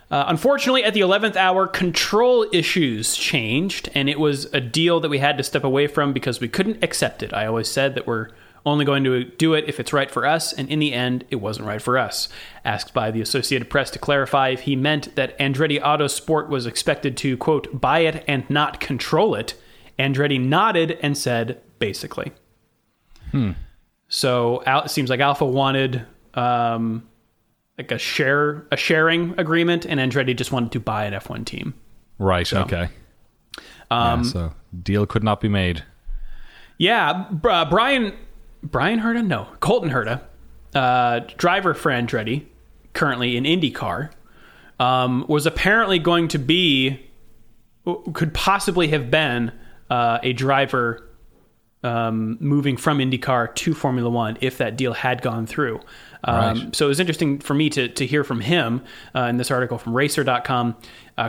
unfortunately, at the 11th hour, control issues changed, and it was a deal that we had to step away from because we couldn't accept it. I always said that we're only going to do it if it's right for us, and in the end, it wasn't right for us. Asked by the Associated Press to clarify if he meant that Andretti Autosport was expected to, quote, buy it and not control it, Andretti nodded and said, basically. So it seems like Alpha wanted like a sharing agreement, and Andretti just wanted to buy an F1 team. Right. So, okay. So deal could not be made. Yeah, Brian Herta, no, Colton Herta, driver for Andretti, currently in IndyCar, was apparently going to be, could possibly have been a driver moving from IndyCar to Formula One if that deal had gone through. Right. So it was interesting for me to hear from him in this article from Racer.com.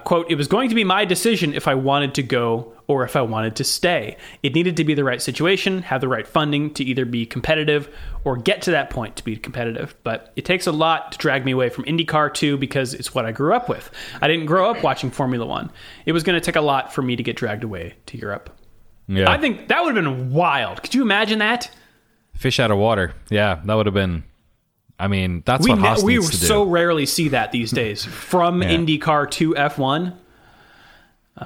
Quote, "It was going to be my decision if I wanted to go or if I wanted to stay. It needed to be the right situation, have the right funding to either be competitive or get to that point to be competitive. But it takes a lot to drag me away from IndyCar 2 because it's what I grew up with. I didn't grow up watching Formula 1. It was going to take a lot for me to get dragged away to Europe." Yeah. I think that would have been wild. Could you imagine that? Fish out of water. Yeah, that would have been... I mean, that's what Haas needs to do. We so rarely see that these days. From IndyCar to F1.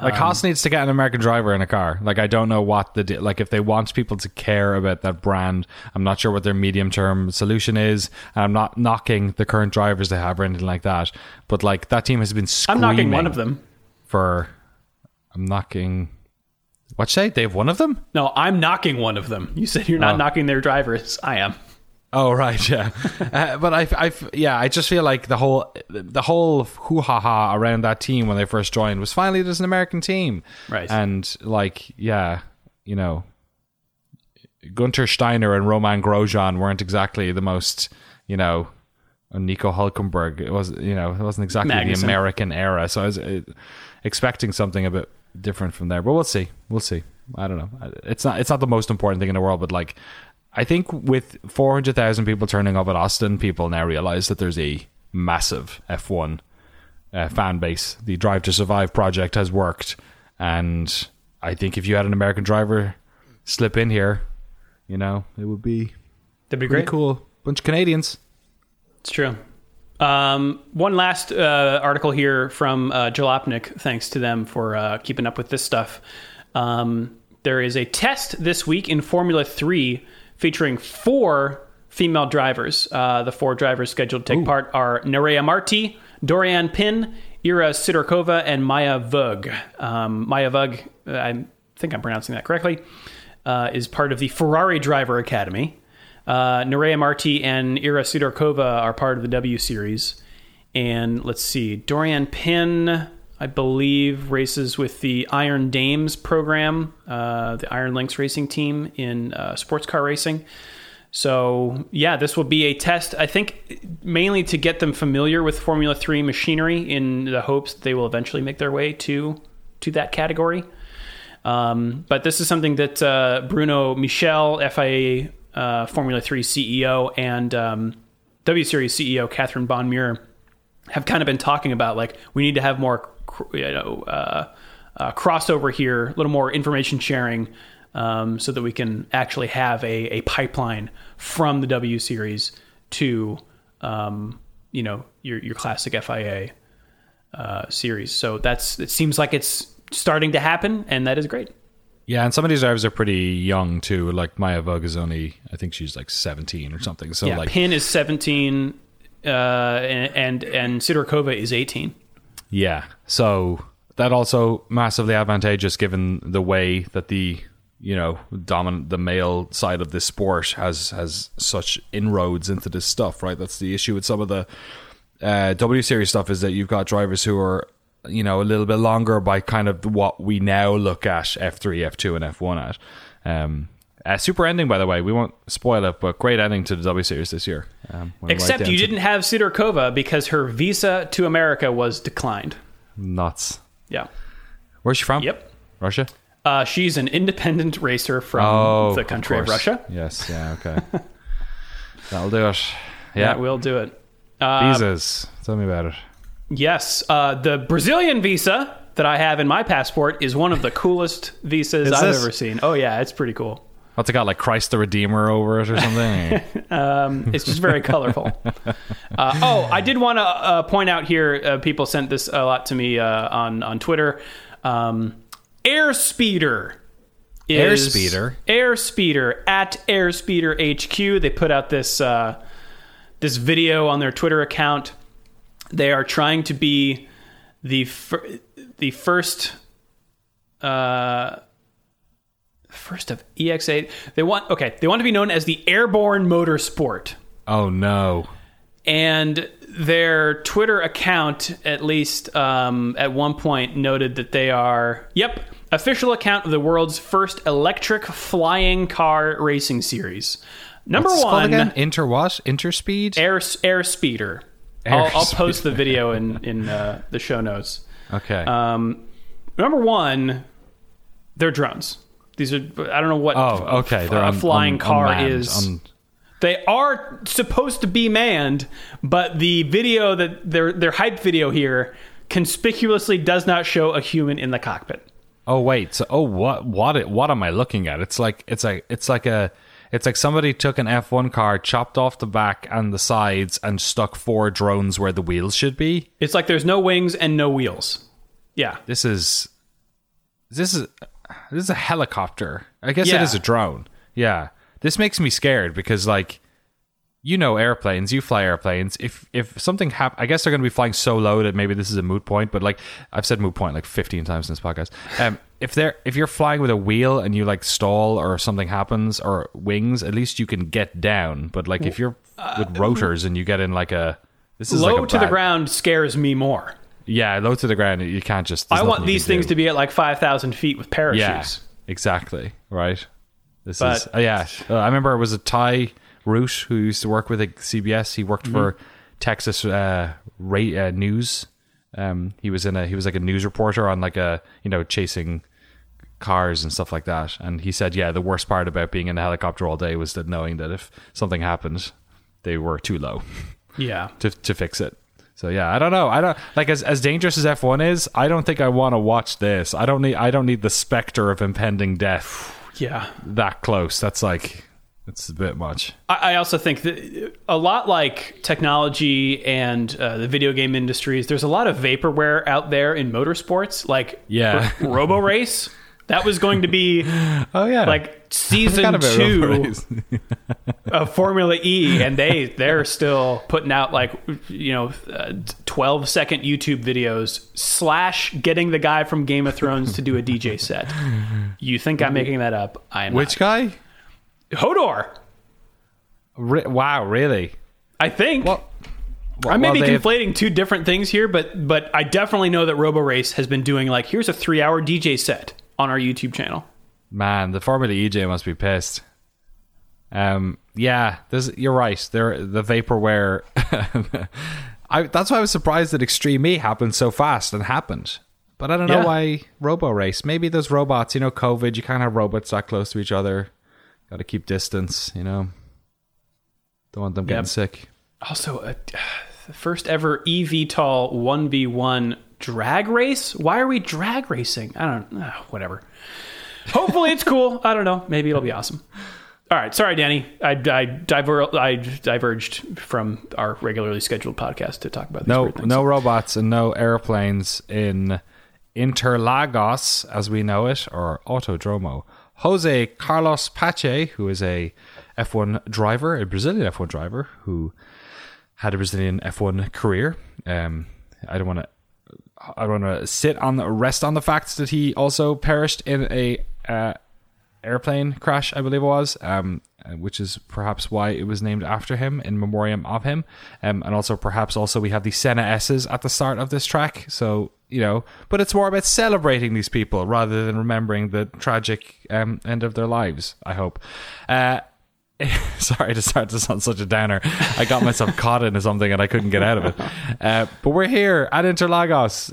Like, Haas needs to get an American driver in a car. Like, I don't know what the... Like, if they want people to care about that brand, I'm not sure what their medium-term solution is. And I'm not knocking the current drivers they have or anything like that. But, like, that team has been screaming... I'm knocking one of them. I'm knocking... What'd you say? They have one of them? No, I'm knocking one of them. You said you're not knocking their drivers. I am. Oh, right, yeah. But I just feel like the whole hoo-ha-ha around that team when they first joined was finally there's an American team. Right. And, like, yeah, you know, Gunter Steiner and Roman Grosjean weren't exactly the most, you know, Nico Hülkenberg. It wasn't exactly Magnussen. The American era. So I was expecting something a bit different from there. But we'll see. I don't know. It's not the most important thing in the world, but, like, I think with 400,000 people turning up at Austin, people now realize that there's a massive F1 fan base. The Drive to Survive project has worked, and I think if you had an American driver slip in here, you know, it would be... That'd be great. Cool. Bunch of Canadians. It's true. One last article here from Jalopnik. Thanks to them for keeping up with this stuff. There is a test this week in Formula 3 featuring 4 female drivers. The 4 drivers scheduled to take part are Nerea Marti, Dorianne Pin, Ira Sidorkova, and Maya Vug. Maya Vug, I think I'm pronouncing that correctly, is part of the Ferrari Driver Academy. Nerea Marti and Ira Sidorkova are part of the W Series. And let's see, Dorianne Pin, I believe, races with the Iron Dames program, the Iron Lynx racing team in sports car racing. So, yeah, this will be a test, I think, mainly to get them familiar with Formula 3 machinery in the hopes that they will eventually make their way to that category. But this is something that Bruno Michel, FIA Formula 3 CEO, and W Series CEO Catherine Bonmuir have kind of been talking about, like, we need to have more, you know, crossover here, a little more information sharing, so that we can actually have a pipeline from the W Series to, you know, your classic FIA series. So it seems like it's starting to happen, and that is great. Yeah, and some of these drivers are pretty young, too. Like, Maya Vug is only, I think she's like 17 or something. So, yeah, like, Pin is 17, and Sidorkova is 18. Yeah, so that also massively advantageous given the way that the, you know, dominant, the male side of this sport has such inroads into this stuff, right? That's the issue with some of the W Series stuff, is that you've got drivers who are, you know, a little bit longer by kind of what we now look at F3, F2, and F1 at. A super ending, by the way. We won't spoil it, but great ending to the W Series this year. Except you didn't have Sidorkova because her visa to America was declined. Nuts. Yeah. Where's she from? Yep. Russia? She's an independent racer from the country of Russia. Yes. Yeah, okay. That'll do it. Yeah. That will do it. Visas. Tell me about it. Yes, the Brazilian visa that I have in my passport is one of the coolest visas I've ever seen. Oh, yeah, it's pretty cool. What's it got, like Christ the Redeemer over it or something? It's just very colorful. I did want to point out here, people sent this a lot to me on Twitter. Airspeeder at Airspeeder HQ. They put out this video on their Twitter account. They are trying to be the first of EX8. They want to be known as the airborne motorsport. Oh no! And their Twitter account, at least at one point, noted that they are Official account of the world's first electric flying car racing series. Number one, Interspeed? Airspeeder. I'll post the video in the show notes. Okay. Number one, they're drones. These are, I don't know what a flying car is. They are supposed to be manned, but the video that their hype video here conspicuously does not show a human in the cockpit. Oh wait, so what am I looking at? It's like somebody took an F1 car, chopped off the back and the sides, and stuck four drones where the wheels should be. It's like there's no wings and no wheels. Yeah, this is a helicopter. I guess it is a drone. Yeah, this makes me scared because, like, you know, airplanes. You fly airplanes. If something happens, I guess they're going to be flying so low that maybe this is a moot point. But like I've said, moot point like 15 times in this podcast. If you're flying with a wheel and you like stall or something happens or wings, at least you can get down. But like if you're with rotors and you get in like a the ground scares me more. Yeah, low to the ground. You can't just. I want these things to be at like 5,000 feet with parachutes. Yeah, exactly. Right. I remember it was a Thai Root who used to work with CBS. He worked for Texas news. He was like a news reporter on like a, you know, chasing cars and stuff like that. And he said, yeah, the worst part about being in a helicopter all day was that knowing that if something happened, they were too low. Yeah. to fix it. So yeah, I don't know. I don't like as dangerous as F1 is. I don't think I want to watch this. I don't need the specter of impending death. Yeah. That close. That's like. It's a bit much. I also think that a lot like technology and the video game industries, there's a lot of vaporware out there in motorsports. Like Robo Race, that was going to be like season 2 of Formula E, and they're still putting out like 12-second YouTube videos / getting the guy from Game of Thrones to do a DJ set. You think I'm making that up? I am. Which guy? Hodor. Wow, really? I think. Well, I may be conflating two different things here, but I definitely know that RoboRace has been doing like, here's a 3-hour DJ set on our YouTube channel. Man, the Formula EJ must be pissed. You're right. The vaporware. That's why I was surprised that Extreme E happened so fast and happened. But I don't know why RoboRace. Maybe those robots, you know, COVID, you can't have robots that close to each other. Got to keep distance, you know. Don't want them getting sick. Also, the first ever eVTOL 1v1 drag race? Why are we drag racing? I don't know. Whatever. Hopefully it's cool. I don't know. Maybe it'll be awesome. All right. Sorry, Danny. I diverged from our regularly scheduled podcast to talk about these weird things. No robots and no airplanes in Interlagos, as we know it, or Autodromo. Jose Carlos Pache, who is a F1 driver, a Brazilian F1 driver, who had a Brazilian F1 career. I don't want to rest on the fact that he also perished in a airplane crash, I believe it was, which is perhaps why it was named after him, in memoriam of him. And also perhaps we have the Senna S's at the start of this track. So, you know, but it's more about celebrating these people rather than remembering the tragic end of their lives, I hope. Sorry to start this on such a downer. I got myself caught into something and I couldn't get out of it. But we're here at Interlagos.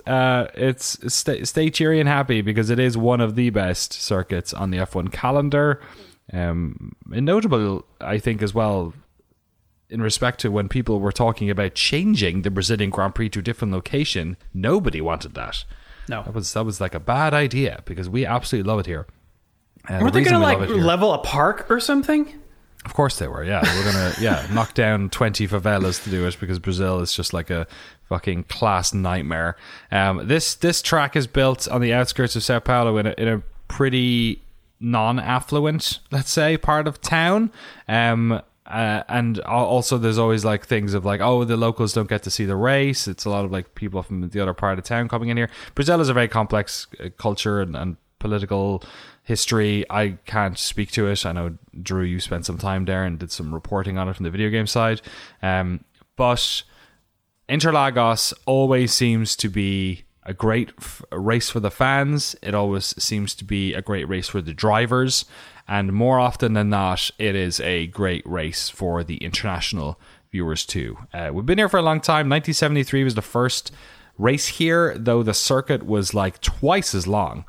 Stay cheery and happy because it is one of the best circuits on the F1 calendar. And notable, I think, as well, in respect to when people were talking about changing the Brazilian Grand Prix to a different location. Nobody wanted that. No. That was like a bad idea because we absolutely love it here. Were they going to like level a park or something? Of course they were, yeah. We're going to knock down 20 favelas to do it because Brazil is just like a fucking class nightmare. This track is built on the outskirts of São Paulo in a pretty non-affluent, let's say, part of town. And also there's always like things of like, oh, the locals don't get to see the race. It's a lot of like people from the other part of town coming in here. Brazil is a very complex culture and political history. I can't speak to it. I know, Drew, you spent some time there and did some reporting on it from the video game side. But Interlagos always seems to be a great race for the fans. It always seems to be a great race for the drivers. And more often than not, it is a great race for the international viewers too. We've been here for a long time. 1973 was the first race here, though the circuit was like twice as long.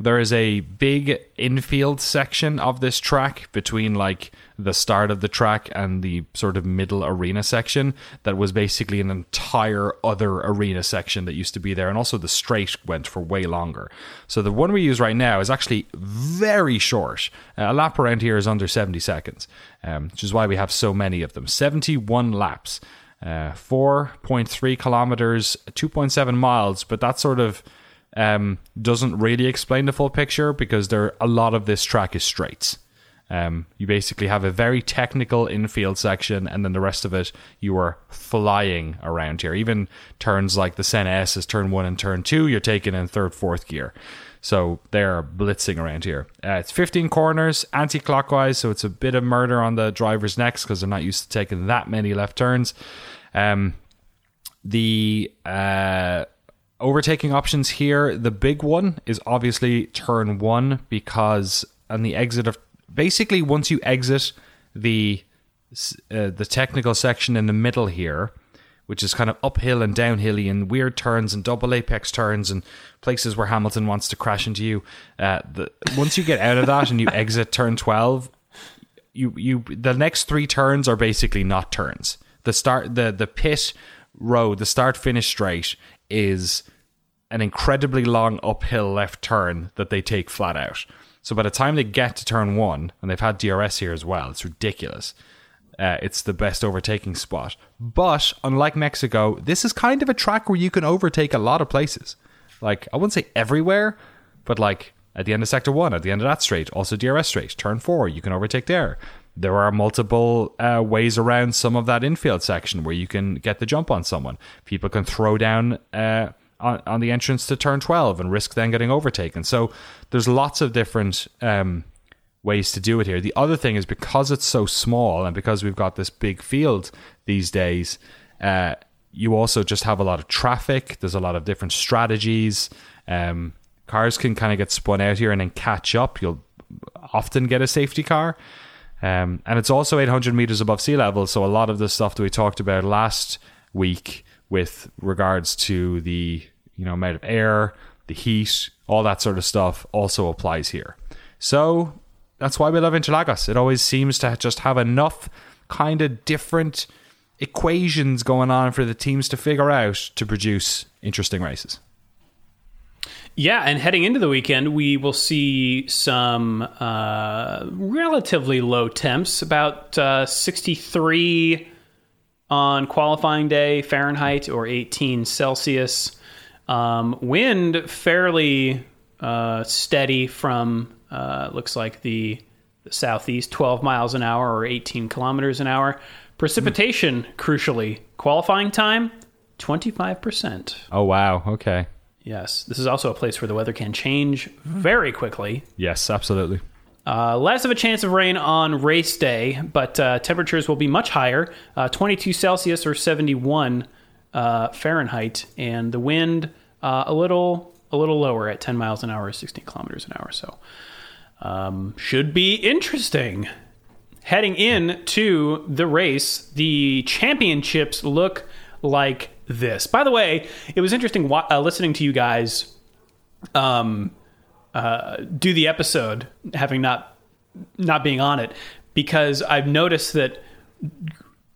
There is a big infield section of this track between like the start of the track and the sort of middle arena section that was basically an entire other arena section that used to be there. And also the straight went for way longer. So the one we use right now is actually very short. A lap around here is under 70 seconds, which is why we have so many of them. 71 laps, 4.3 kilometers, 2.7 miles, but that sort of doesn't really explain the full picture because a lot of this track is straights. You basically have a very technical infield section, and then the rest of it you are flying around here. Even turns like the Senna S is turn 1 and turn 2, you're taking in third, fourth gear. So they're blitzing around here. It's 15 corners, anti-clockwise, so it's a bit of murder on the driver's necks because they're not used to taking that many left turns. The overtaking options here, the big one is obviously turn 1 because on the exit of... Basically, once you exit the technical section in the middle here, which is kind of uphill and downhilly and weird turns and double apex turns and places where Hamilton wants to crash into you, once you get out of that and you exit turn 12, the next three turns are basically not turns. The pit road, the start-finish straight is an incredibly long uphill left turn that they take flat out. So by the time they get to turn 1, and they've had DRS here as well, it's ridiculous. It's the best overtaking spot. But unlike Mexico, this is kind of a track where you can overtake a lot of places. Like, I wouldn't say everywhere, but like at the end of sector 1, at the end of that straight, also DRS straight, turn 4, you can overtake there. There are multiple ways around some of that infield section where you can get the jump on someone. People can throw down on the entrance to turn 12 and risk then getting overtaken. So there's lots of different ways to do it here. The other thing is because it's so small and because we've got this big field these days, you also just have a lot of traffic. There's a lot of different strategies. Cars can kind of get spun out here and then catch up. You'll often get a safety car. And it's also 800 meters above sea level, so a lot of the stuff that we talked about last week with regards to the amount of air, the heat, all that sort of stuff also applies here. So that's why we love Interlagos. It always seems to just have enough kind of different equations going on for the teams to figure out to produce interesting races. Yeah, and heading into the weekend, we will see some relatively low temps, about 63 on qualifying day Fahrenheit or 18 Celsius. Wind fairly steady from, looks like the southeast, 12 miles an hour or 18 kilometers an hour. Precipitation, crucially, qualifying time, 25%. Oh, wow. Okay. Yes, this is also a place where the weather can change very quickly. Yes, absolutely. Less of a chance of rain on race day, but temperatures will be much higher, 22 Celsius or 71 Fahrenheit, and the wind a little lower at 10 miles an hour, 16 kilometers an hour. So should be interesting. Heading into the race, the championships look like this. By the way, it was interesting listening to you guys do the episode, having not being on it, because I've noticed that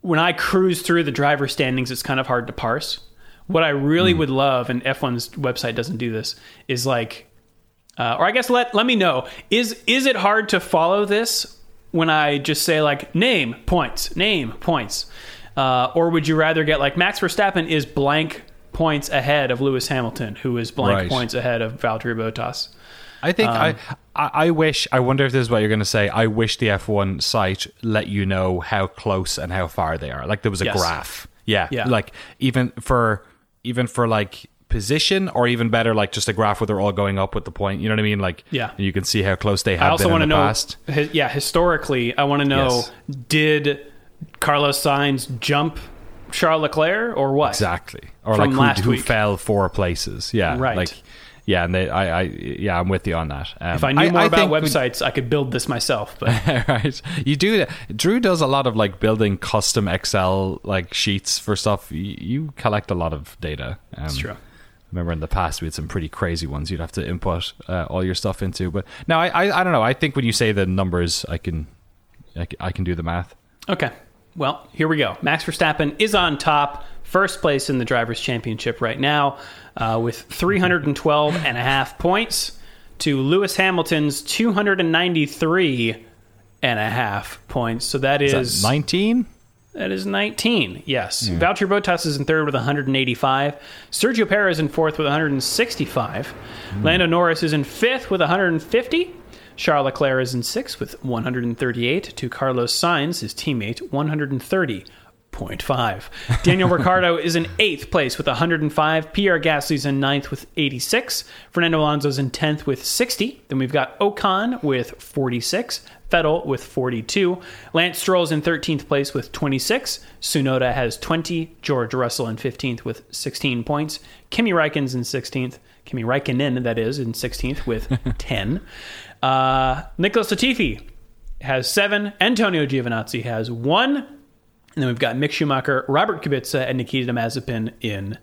when I cruise through the driver standings, it's kind of hard to parse. What I really would love, and F1's website doesn't do this, is like, or I guess let me know, is it hard to follow this when I just say like name points? Or would you rather get like Max Verstappen is blank points ahead of Lewis Hamilton, who is blank points ahead of Valtteri Bottas? I think I wonder if this is what you're going to say. I wish the F1 site let you know how close and how far they are. Like there was a graph. Yeah. Like even for like position, or even better, like just a graph where they're all going up with the point. You know what I mean? Like you can see how close they have been in the past. Historically, I want to know, did Carlos Sainz jump Charles Leclerc or what? Exactly. Or from like who fell four places. Yeah. Right. Like, yeah, and I'm with you on that. If I knew more about websites, I could build this myself. But. Right, you do that. Drew does a lot of like building custom Excel like sheets for stuff. You collect a lot of data. That's true. Remember in the past we had some pretty crazy ones you'd have to input all your stuff into. But now I don't know. I think when you say the numbers, I can do the math. Okay. Well, here we go. Max Verstappen is on top. First place in the Drivers' Championship right now with 312.5 points to Lewis Hamilton's 293.5 points. So that is 19? That is 19, yes. Yeah. Valtteri Bottas is in third with 185. Sergio Perez in fourth with 165. Lando Norris is in fifth with 150. Charles Leclerc is in sixth with 138 to Carlos Sainz, his teammate, 130.5. Daniel Ricciardo is in 8th place with 105. Pierre Gasly's in 9th with 86. Fernando Alonso's in 10th with 60. Then we've got Ocon with 46. Vettel with 42. Lance Stroll's in 13th place with 26. Tsunoda has 20. George Russell in 15th with 16 points. Kimi Raikkonen, that is, in 16th with 10. Nicholas Latifi has 7. Antonio Giovinazzi has 1. And then we've got Mick Schumacher, Robert Kubica, and Nikita Mazepin in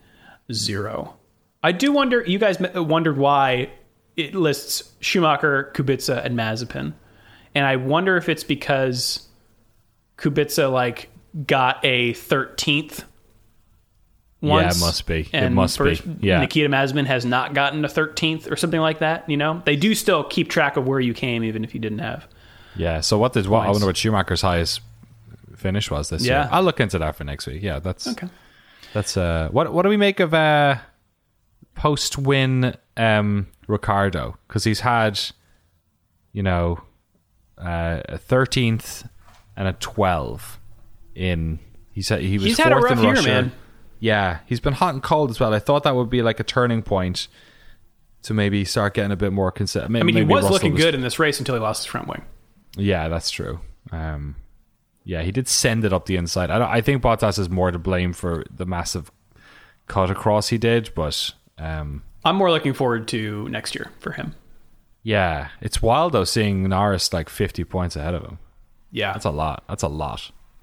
0. I do wonder, you guys wondered why it lists Schumacher, Kubica, and Mazepin. And I wonder if it's because Kubica, got a 13th once. Yeah, it must be. Yeah. Nikita Mazepin has not gotten a 13th or something like that, you know? They do still keep track of where you came, even if you didn't have. Yeah, so I wonder what Schumacher's highest finish was this year. I'll look into that for next week. Yeah, that's okay. That's what do we make of post win Ricardo, because he's had a 13th and a 12 in he's had a rough year, man. Yeah, he's been hot and cold as well. I thought that would be like a turning point to maybe start getting a bit more consistent. I mean, he was looking good in this race until he lost his front wing. Yeah, that's true. Yeah, he did send it up the inside. I think Bottas is more to blame for the massive cut across he did, but... I'm more looking forward to next year for him. Yeah, it's wild, though, seeing Norris 50 points ahead of him. Yeah. That's a lot.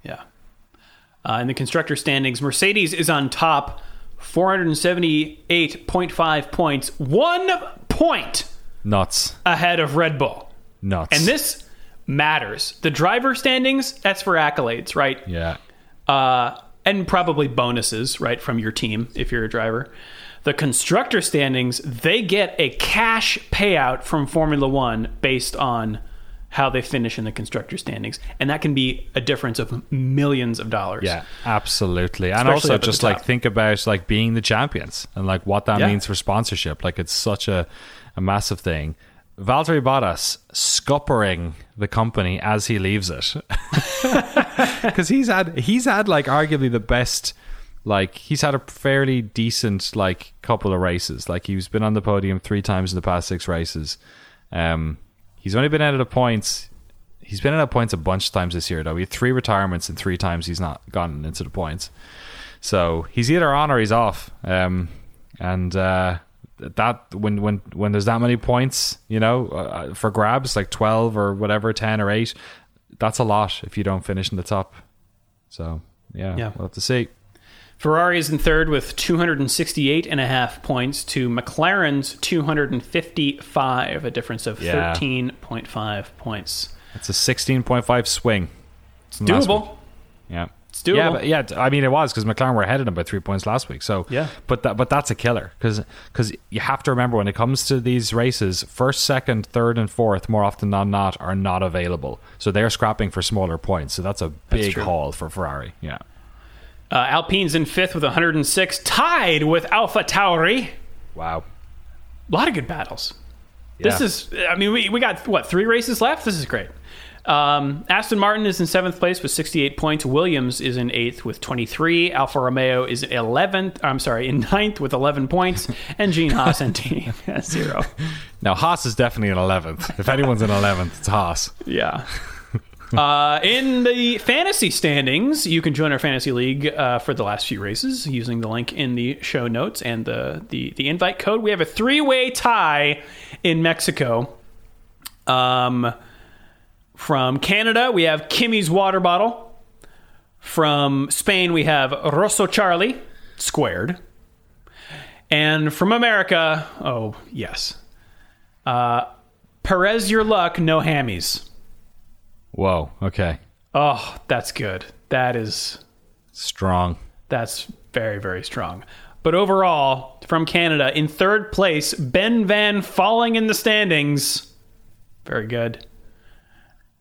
Yeah. In the constructor standings, Mercedes is on top, 478.5 points, 1 point nuts ahead of Red Bull. Nuts. And this... matters. The driver standings, that's for accolades, right? Yeah. And probably bonuses, right, from your team if you're a driver. The constructor standings, they get a cash payout from Formula One based on how they finish in the constructor standings, and that can be a difference of millions of dollars. Yeah, absolutely. And especially also just think about being the champions and what that means for sponsorship. It's such a massive thing. Valtteri Bottas scuppering the company as he leaves it, because he's had arguably the best, he's had a fairly decent couple of races. He's been on the podium 3 times in the past 6 races. He's only been out of the points. He's been out of points a bunch of times this year, though. He had 3 retirements and 3 times he's not gotten into the points. So he's either on or he's off. That when there's that many points, for grabs, 12 or whatever, 10 or 8, that's a lot if you don't finish in the top. So yeah. We'll have to see. Ferrari is in third with 268.5 points to McLaren's 255, a difference of 13.5 points. That's a 16.5 swing. It's doable. Yeah. It's doable. Yeah, I mean, it was, because McLaren were ahead of them by 3 points last week. So, yeah. But that's a killer, because you have to remember, when it comes to these races, first, second, third, and fourth, more often than not, are not available. So they're scrapping for smaller points. So that's a big haul for Ferrari. Yeah. Alpine's in fifth with 106, tied with AlphaTauri. Wow. A lot of good battles. Yeah. This is, I mean, we got, 3 races left? This is great. Aston Martin is in 7th place with 68 points. Williams is in 8th with 23. Alfa Romeo is in 9th with 11 points. And Gene Haas and team has 0. Now, Haas is definitely in 11th. If anyone's in 11th, it's Haas. Yeah. In the fantasy standings, you can join our fantasy league for the last few races using the link in the show notes and the invite code. We have a 3-way tie in Mexico. From Canada, we have Kimmy's Water Bottle. From Spain, we have Rosso Charlie squared. And from America, oh, yes. Perez Your Luck, No Hammies. Whoa, okay. Oh, that's good. That is... strong. That's very, very strong. But overall, from Canada, in third place, Ben Van falling in the standings. Very good.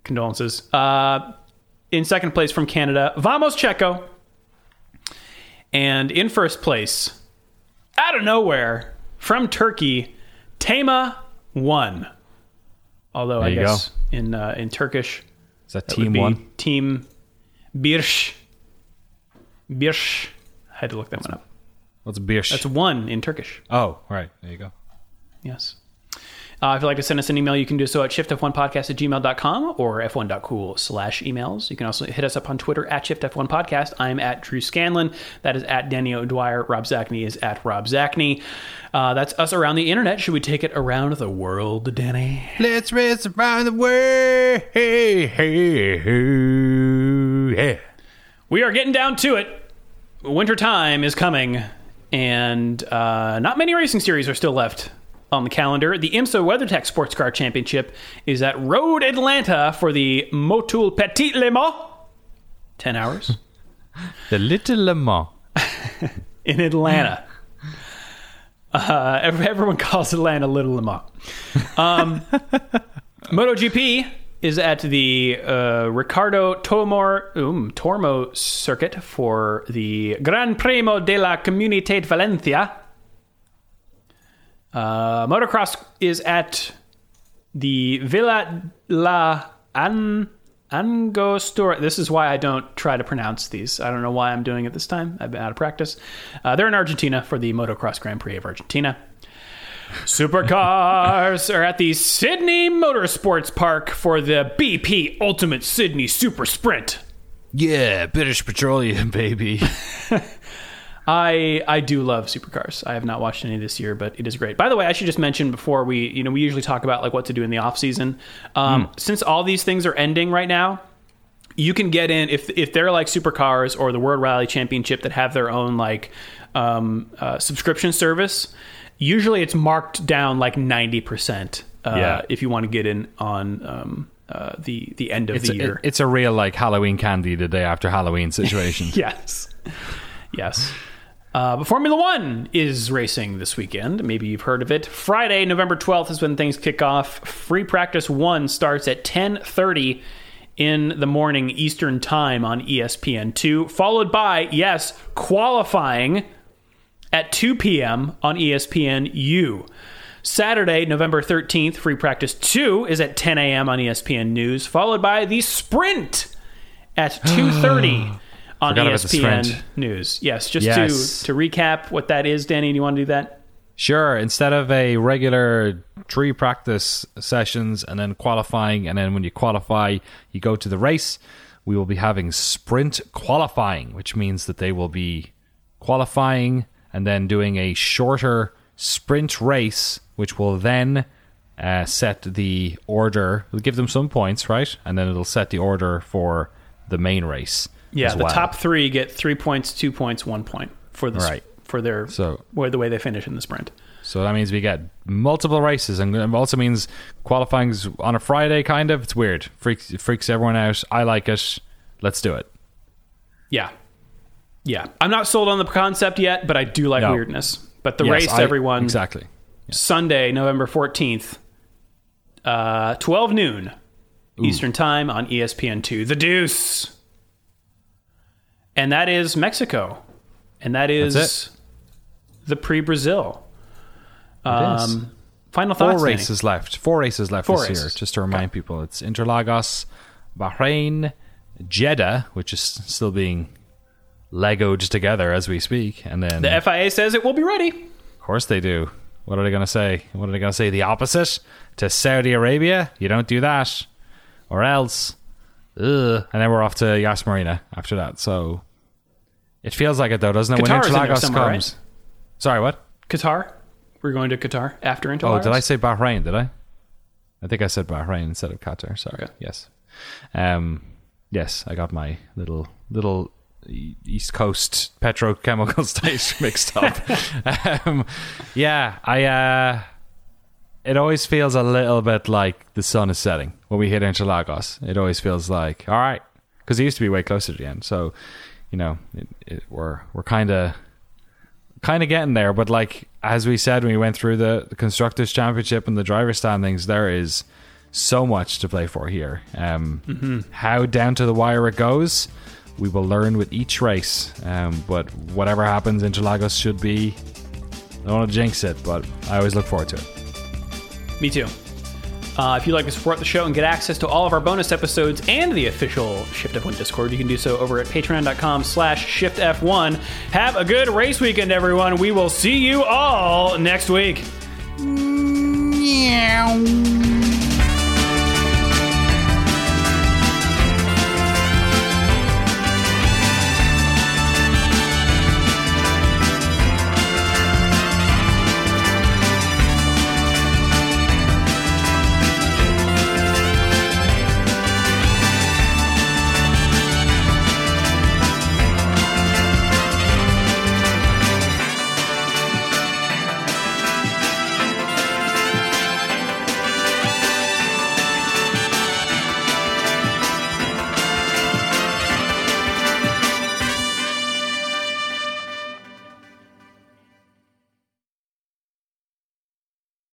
Condolences. In second place from Canada, Vamos Checo. And in first place, out of nowhere, from Turkey, Tema won. Although there I guess go. In Turkish... is that team one? Team Birş. Birş. I had to look that one up. What's Birş? That's one in Turkish. Oh, right. There you go. Yes. If you'd like to send us an email, you can do so at shiftf1podcast@gmail.com or f1.cool/emails. You can also hit us up on Twitter at shiftf1podcast. I'm at Drew Scanlon. That is at Danny O'Dwyer. Rob Zachney is at Rob Zachney. That's us around the internet. Should we take it around the world, Danny? Let's race around the world. Yeah. We are getting down to it. Wintertime is coming, and not many racing series are still left on the calendar. The IMSA WeatherTech Sports Car Championship is at Road Atlanta for the Motul Petit Le Mans. 10 hours. The Little Le Mans. In Atlanta. Everyone calls Atlanta Little Le Mans. MotoGP is at the Ricardo Tormo circuit for the Gran Premio de la Comunitat Valencia. Motocross is at the Villa La Angostura. This is why I don't try to pronounce these. I don't know why I'm doing it this time. I've been out of practice. They're in Argentina for the Motocross Grand Prix of Argentina. Supercars are at the Sydney Motorsports Park for the BP Ultimate Sydney Super Sprint. Yeah, British Petroleum, baby. I do love supercars. I have not watched any this year, but it is great. By the way, I should just mention before we usually talk about like what to do in the off season. Since all these things are ending right now, you can get in if they're like supercars or the World Rally Championship that have their own like subscription service. Usually, it's marked down like 90% if you want to get in on the end of the year. It's a real like Halloween candy the day after Halloween situation. Yes. Yes. But Formula One is racing this weekend. Maybe you've heard of it. Friday, November 12th is when things kick off. Free Practice 1 starts at 10:30 in the morning Eastern Time on ESPN2, followed by, yes, qualifying at 2 p.m. on ESPNU. Saturday, November 13th, Free Practice 2 is at 10 a.m. on ESPN News, followed by the Sprint at 2:30. On ESPN News. Yes, to recap what that is, Danny, do you want to do that? Sure. Instead of a regular 3 practice sessions and then qualifying, and then when you qualify, you go to the race, we will be having sprint qualifying, which means that they will be qualifying and then doing a shorter sprint race, which will then set the order. We'll give them some points, right? And then it'll set the order for the main race. Yeah, the top 3 get 3 points, 2 points, 1 point for the way they finish in the sprint. So that means we get multiple races, and it also means qualifying's on a Friday, kind of. It's weird. Freaks everyone out. I like it. Let's do it. Yeah. Yeah. I'm not sold on the concept yet, but I do like weirdness. But the race, everyone. Exactly. Yeah. Sunday, November 14th, 12 noon Eastern Time on ESPN2. The Deuce. And that is Mexico. And that is the pre-Brazil. Final thoughts, Danny. Four races left this year. Just to remind people, it's Interlagos, Bahrain, Jeddah, which is still being Legoed together as we speak. And then the FIA says it will be ready. Of course they do. What are they going to say? What are they going to say? The opposite to Saudi Arabia? You don't do that. Or else... Ugh. And then we're off to Yas Marina after that. So it feels like it though, doesn't it? Qatar when Interlagos comes. Right? Sorry, what? Qatar. We're going to Qatar after Interlagos. Oh, did I say Bahrain? Did I? I think I said Bahrain instead of Qatar. Sorry. Okay. Yes. Yes, I got my little East Coast petrochemical station mixed up. It always feels a little bit like the sun is setting when we hit Interlagos. It always feels like, all right, because it used to be way closer to the end. So, you know, we're kind of getting there. But like, as we said, when we went through the Constructors' Championship and the driver standings, there is so much to play for here. How down to the wire it goes, we will learn with each race. But whatever happens, Interlagos should be, I don't want to jinx it, but I always look forward to it. Me too. If you'd like to support the show and get access to all of our bonus episodes and the official Shift F1 Discord, you can do so over at patreon.com/ShiftF1. Have a good race weekend, everyone. We will see you all next week. Meow.